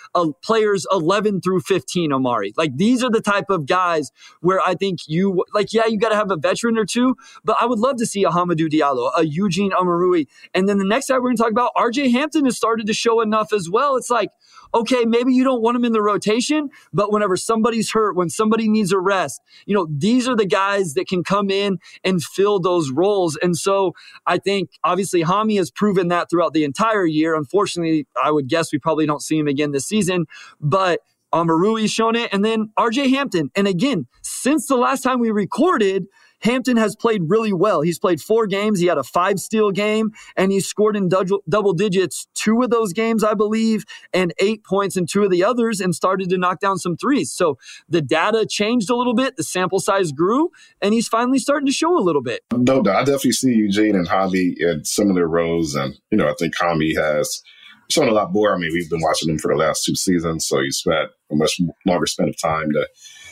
players 11 through 15, Omari. Like, these are the type of guys where I think you, like, yeah, you got to have a veteran or two, but I would love to see a Hamidou Diallo, a Eugene Omoruyi. And then the next guy we're going to talk about, RJ Hampton has started to show enough as well. It's like, okay, maybe you don't want him in the rotation, but whenever somebody's hurt, when somebody needs a rest, you know, these are the guys that can come in and fill those roles. And so, I think, obviously, Hami has proven that throughout the entire year. Unfortunately, I would guess we probably don't see him again this season. But Omoruyi's shown it. And then RJ Hampton. And again, since the last time we recorded, Hampton has played really well. He's played 4 games. He had a 5-steal game, and he scored in double digits 2 of those games, I believe, and 8 points in 2 of the others, and started to knock down some threes. So the data changed a little bit. The sample size grew, and he's finally starting to show a little bit. No doubt. I definitely see Eugene and Hami in similar roles, and, you know, I think Hami has shown a lot more. I mean, we've been watching him for the last 2 seasons, so he's had a much longer span of time to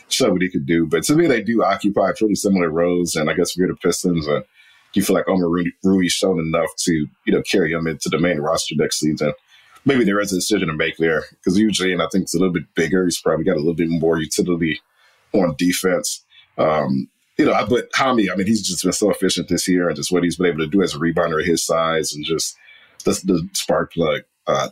show what he could do. But to me, they do occupy pretty similar roles. And I guess if you're the Pistons, you feel like Omoruyi's shown enough to, you know, carry him into the main roster next season. Maybe there is a decision to make there, because Eugene, I think, is a little bit bigger. He's probably got a little bit more utility on defense. You know, but Hami, I mean, he's just been so efficient this year, and just what he's been able to do as a rebounder at his size, and just the spark plug.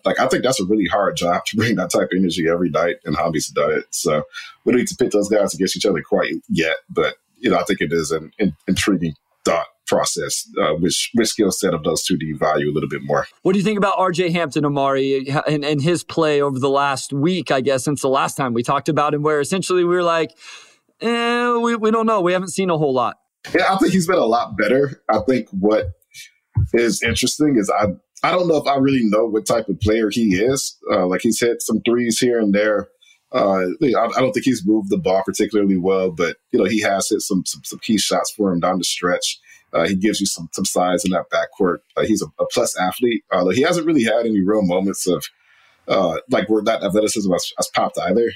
Like, I think that's a really hard job to bring that type of energy every night, and Hami's done it. So we don't need to pit those guys against each other quite yet, but, you know, I think it is an intriguing thought process, which skill set of those two do you value a little bit more. What do you think about RJ Hampton, Omari, and his play over the last week, I guess, since the last time we talked about him, where essentially we were like, we don't know. We haven't seen a whole lot. Yeah, I think he's been a lot better. I think what is interesting is I don't know if I really know what type of player he is. Like, he's hit some threes here and there. I don't think he's moved the ball particularly well, but, you know, he has hit some key shots for him down the stretch. He gives you some size in that backcourt. He's a plus athlete. He hasn't really had any real moments of, like, where that athleticism has popped either.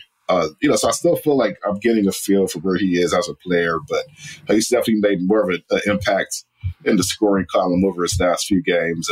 You know, so I still feel like I'm getting a feel for where he is as a player, but he's definitely made more of an impact in the scoring column over his last few games.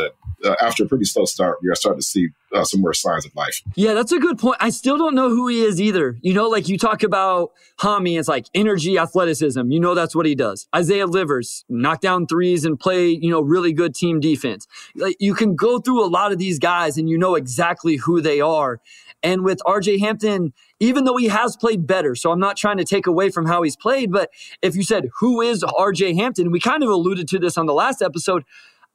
After a pretty slow start, we are starting to see some more signs of life. Yeah, that's a good point. I still don't know who he is either. You know, like, you talk about Hami, it's like energy, athleticism. You know, that's what he does. Isaiah Livers, knock down threes and play, you know, really good team defense. Like, you can go through a lot of these guys and you know exactly who they are. And with RJ Hampton, even though he has played better, so I'm not trying to take away from how he's played, but if you said, who is RJ Hampton? We kind of alluded to this on the last episode.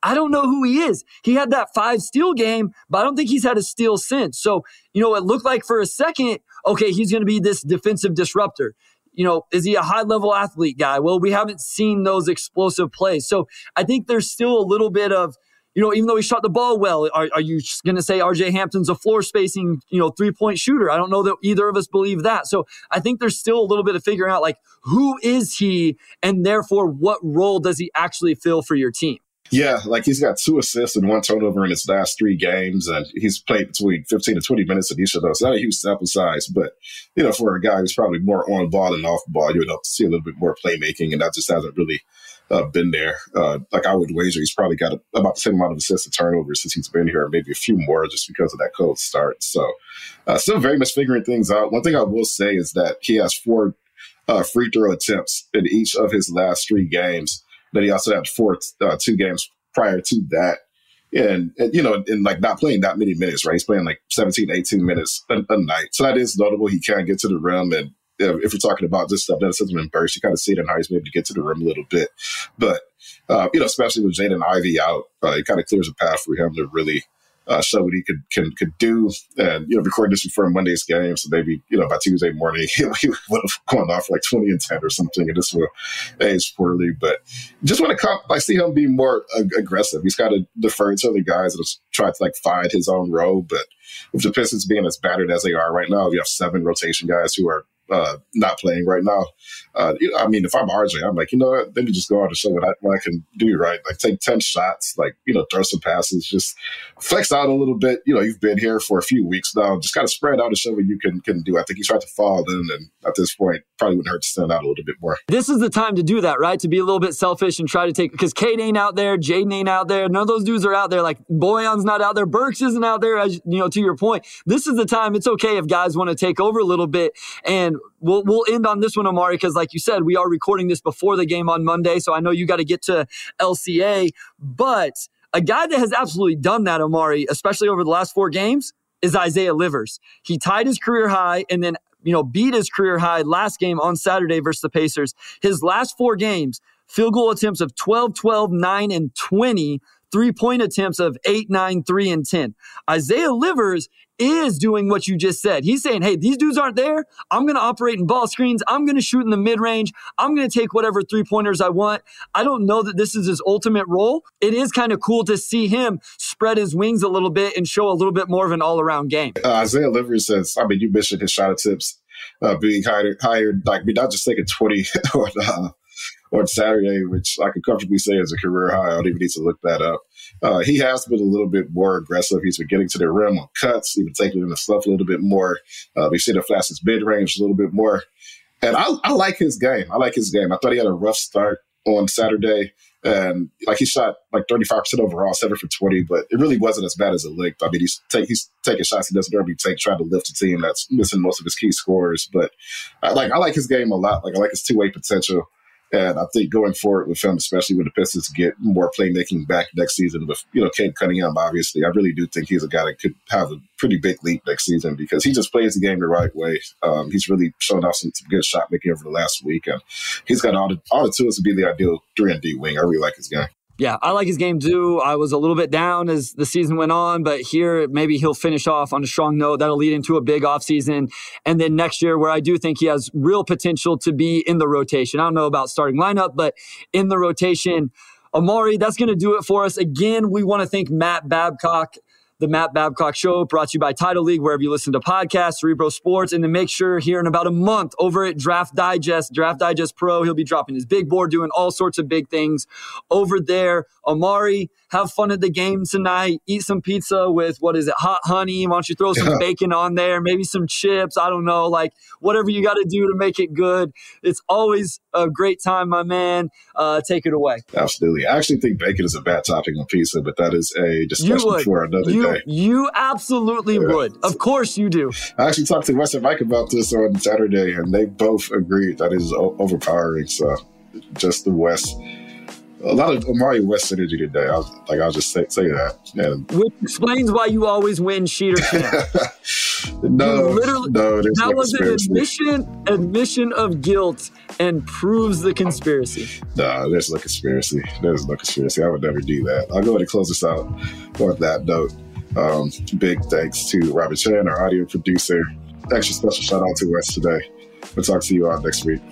I don't know who he is. He had that 5-steal game, but I don't think he's had a steal since. So, you know, it looked like for a second, okay, he's going to be this defensive disruptor. You know, is he a high-level athlete guy? Well, we haven't seen those explosive plays. So I think there's still a little bit of, you know, even though he shot the ball well, are you going to say RJ Hampton's a floor spacing, you know, 3-point shooter? I don't know that either of us believe that. So I think there's still a little bit of figuring out, like, who is he, and therefore what role does he actually fill for your team? Yeah, like, he's got 2 assists and 1 turnover in his last 3 games, and he's played between 15 and 20 minutes in each of those. Not a huge sample size, but, you know, for a guy who's probably more on ball than off ball, you would have to see a little bit more playmaking, and that just hasn't really been there. Like, I would wager he's probably got about the same amount of assists and turnovers since he's been here, maybe a few more just because of that cold start. So still very much figuring things out. One thing I will say is that he has 4 free throw attempts in each of his last 3 games. But he also had 2 games prior to that. And you know, and like not playing that many minutes, right? He's playing like 17, 18 minutes a night. So that is notable. He can get to the rim and if you're talking about this stuff, athleticism and burst, you kind of see it in how he's able to get to the rim a little bit. But, especially with Jaden Ivey out, it kind of clears a path for him to really show what he could do. And, recording this before Monday's game, so maybe, by Tuesday morning, he would have gone off like 20 and 10 or something, and this will age poorly. But just want to see him be more aggressive. He's got to defer to other guys and try to find his own role. But with the Pistons being as battered as they are right now, you have 7 rotation guys who are not playing right now. If I'm RJ, I'm like, let me just go out and show what I can do, right? Take 10 shots, throw some passes, just flex out a little bit. You've been here for a few weeks now. Just kind of spread out and show what you can do. I think he tried to fall in, and at this point, probably wouldn't hurt to stand out a little bit more. This is the time to do that, right? To be a little bit selfish and try to take, because Cade ain't out there, Jaden ain't out there, none of those dudes are out there. Boyan's not out there, Burks isn't out there, as to your point. This is the time. It's okay if guys want to take over a little bit, and we'll end on this one, Omari, because like you said, we are recording this before the game on Monday, so I know you got to get to LCA. But a guy that has absolutely done that, Omari, especially over the last 4 games, is Isaiah Livers. He tied his career high and then, beat his career high last game on Saturday versus the Pacers. His last 4 games, field goal attempts of 12, 12, 9, and 20, three-point attempts of 8, 9, 3, and 10. Isaiah Livers is doing what you just said. He's saying, hey, these dudes aren't there. I'm going to operate in ball screens. I'm going to shoot in the mid-range. I'm going to take whatever three-pointers I want. I don't know that this is his ultimate role. It is kind of cool to see him spread his wings a little bit and show a little bit more of an all-around game. Isaiah Livers says, you mentioned his shot attempts being higher. Not just taking 20 on Saturday, which I could comfortably say is a career high. I don't even need to look that up. He has been a little bit more aggressive. He's been getting to the rim on cuts, even taking in the stuff a little bit more. We've seen him flash his mid-range a little bit more. And I like his game. I thought he had a rough start on Saturday. And he shot 35% overall, 7 for 20, but it really wasn't as bad as it looked. He's taking shots he doesn't normally take, trying to lift a team that's missing most of his key scores. But I like his game a lot. I like his two-way potential. And I think going forward with him, especially when the Pistons get more playmaking back next season with, Cade Cunningham, obviously, I really do think he's a guy that could have a pretty big leap next season because he just plays the game the right way. He's really shown off some good shot making over the last week. And he's got all the tools to be the ideal 3-and-D wing. I really like his game. Yeah, I like his game too. I was a little bit down as the season went on, but here maybe he'll finish off on a strong note. That'll lead into a big offseason. And then next year, where I do think he has real potential to be in the rotation. I don't know about starting lineup, but in the rotation. Omari, that's going to do it for us. Again, we want to thank Matt Babcock. The Matt Babcock Show, brought to you by Tidal League, wherever you listen to podcasts, Cerebro Sports, and then make sure here in about a month over at Draft Digest Pro, he'll be dropping his big board, doing all sorts of big things over there. Omari, have fun at the game tonight. Eat some pizza with, hot honey. Why don't you throw some bacon on there, maybe some chips, I don't know, whatever you got to do to make it good. It's always a great time, my man. Take it away. Absolutely. I actually think bacon is a bad topping on pizza, but that is a discussion for another day. You absolutely would. Of course you do. I actually talked to Wes and Mike about this on Saturday, and they both agreed that it is overpowering. So just the Wes. A lot of Omari West energy today. I'll just say that. And which explains why you always win sheet or chance. No, that was an admission of guilt and proves the conspiracy. No, there's no conspiracy. I would never do that. I'll go ahead and close this out on that note. Big thanks to Robert Chan, our audio producer. Extra special shout out to Wes today. We'll talk to you all next week.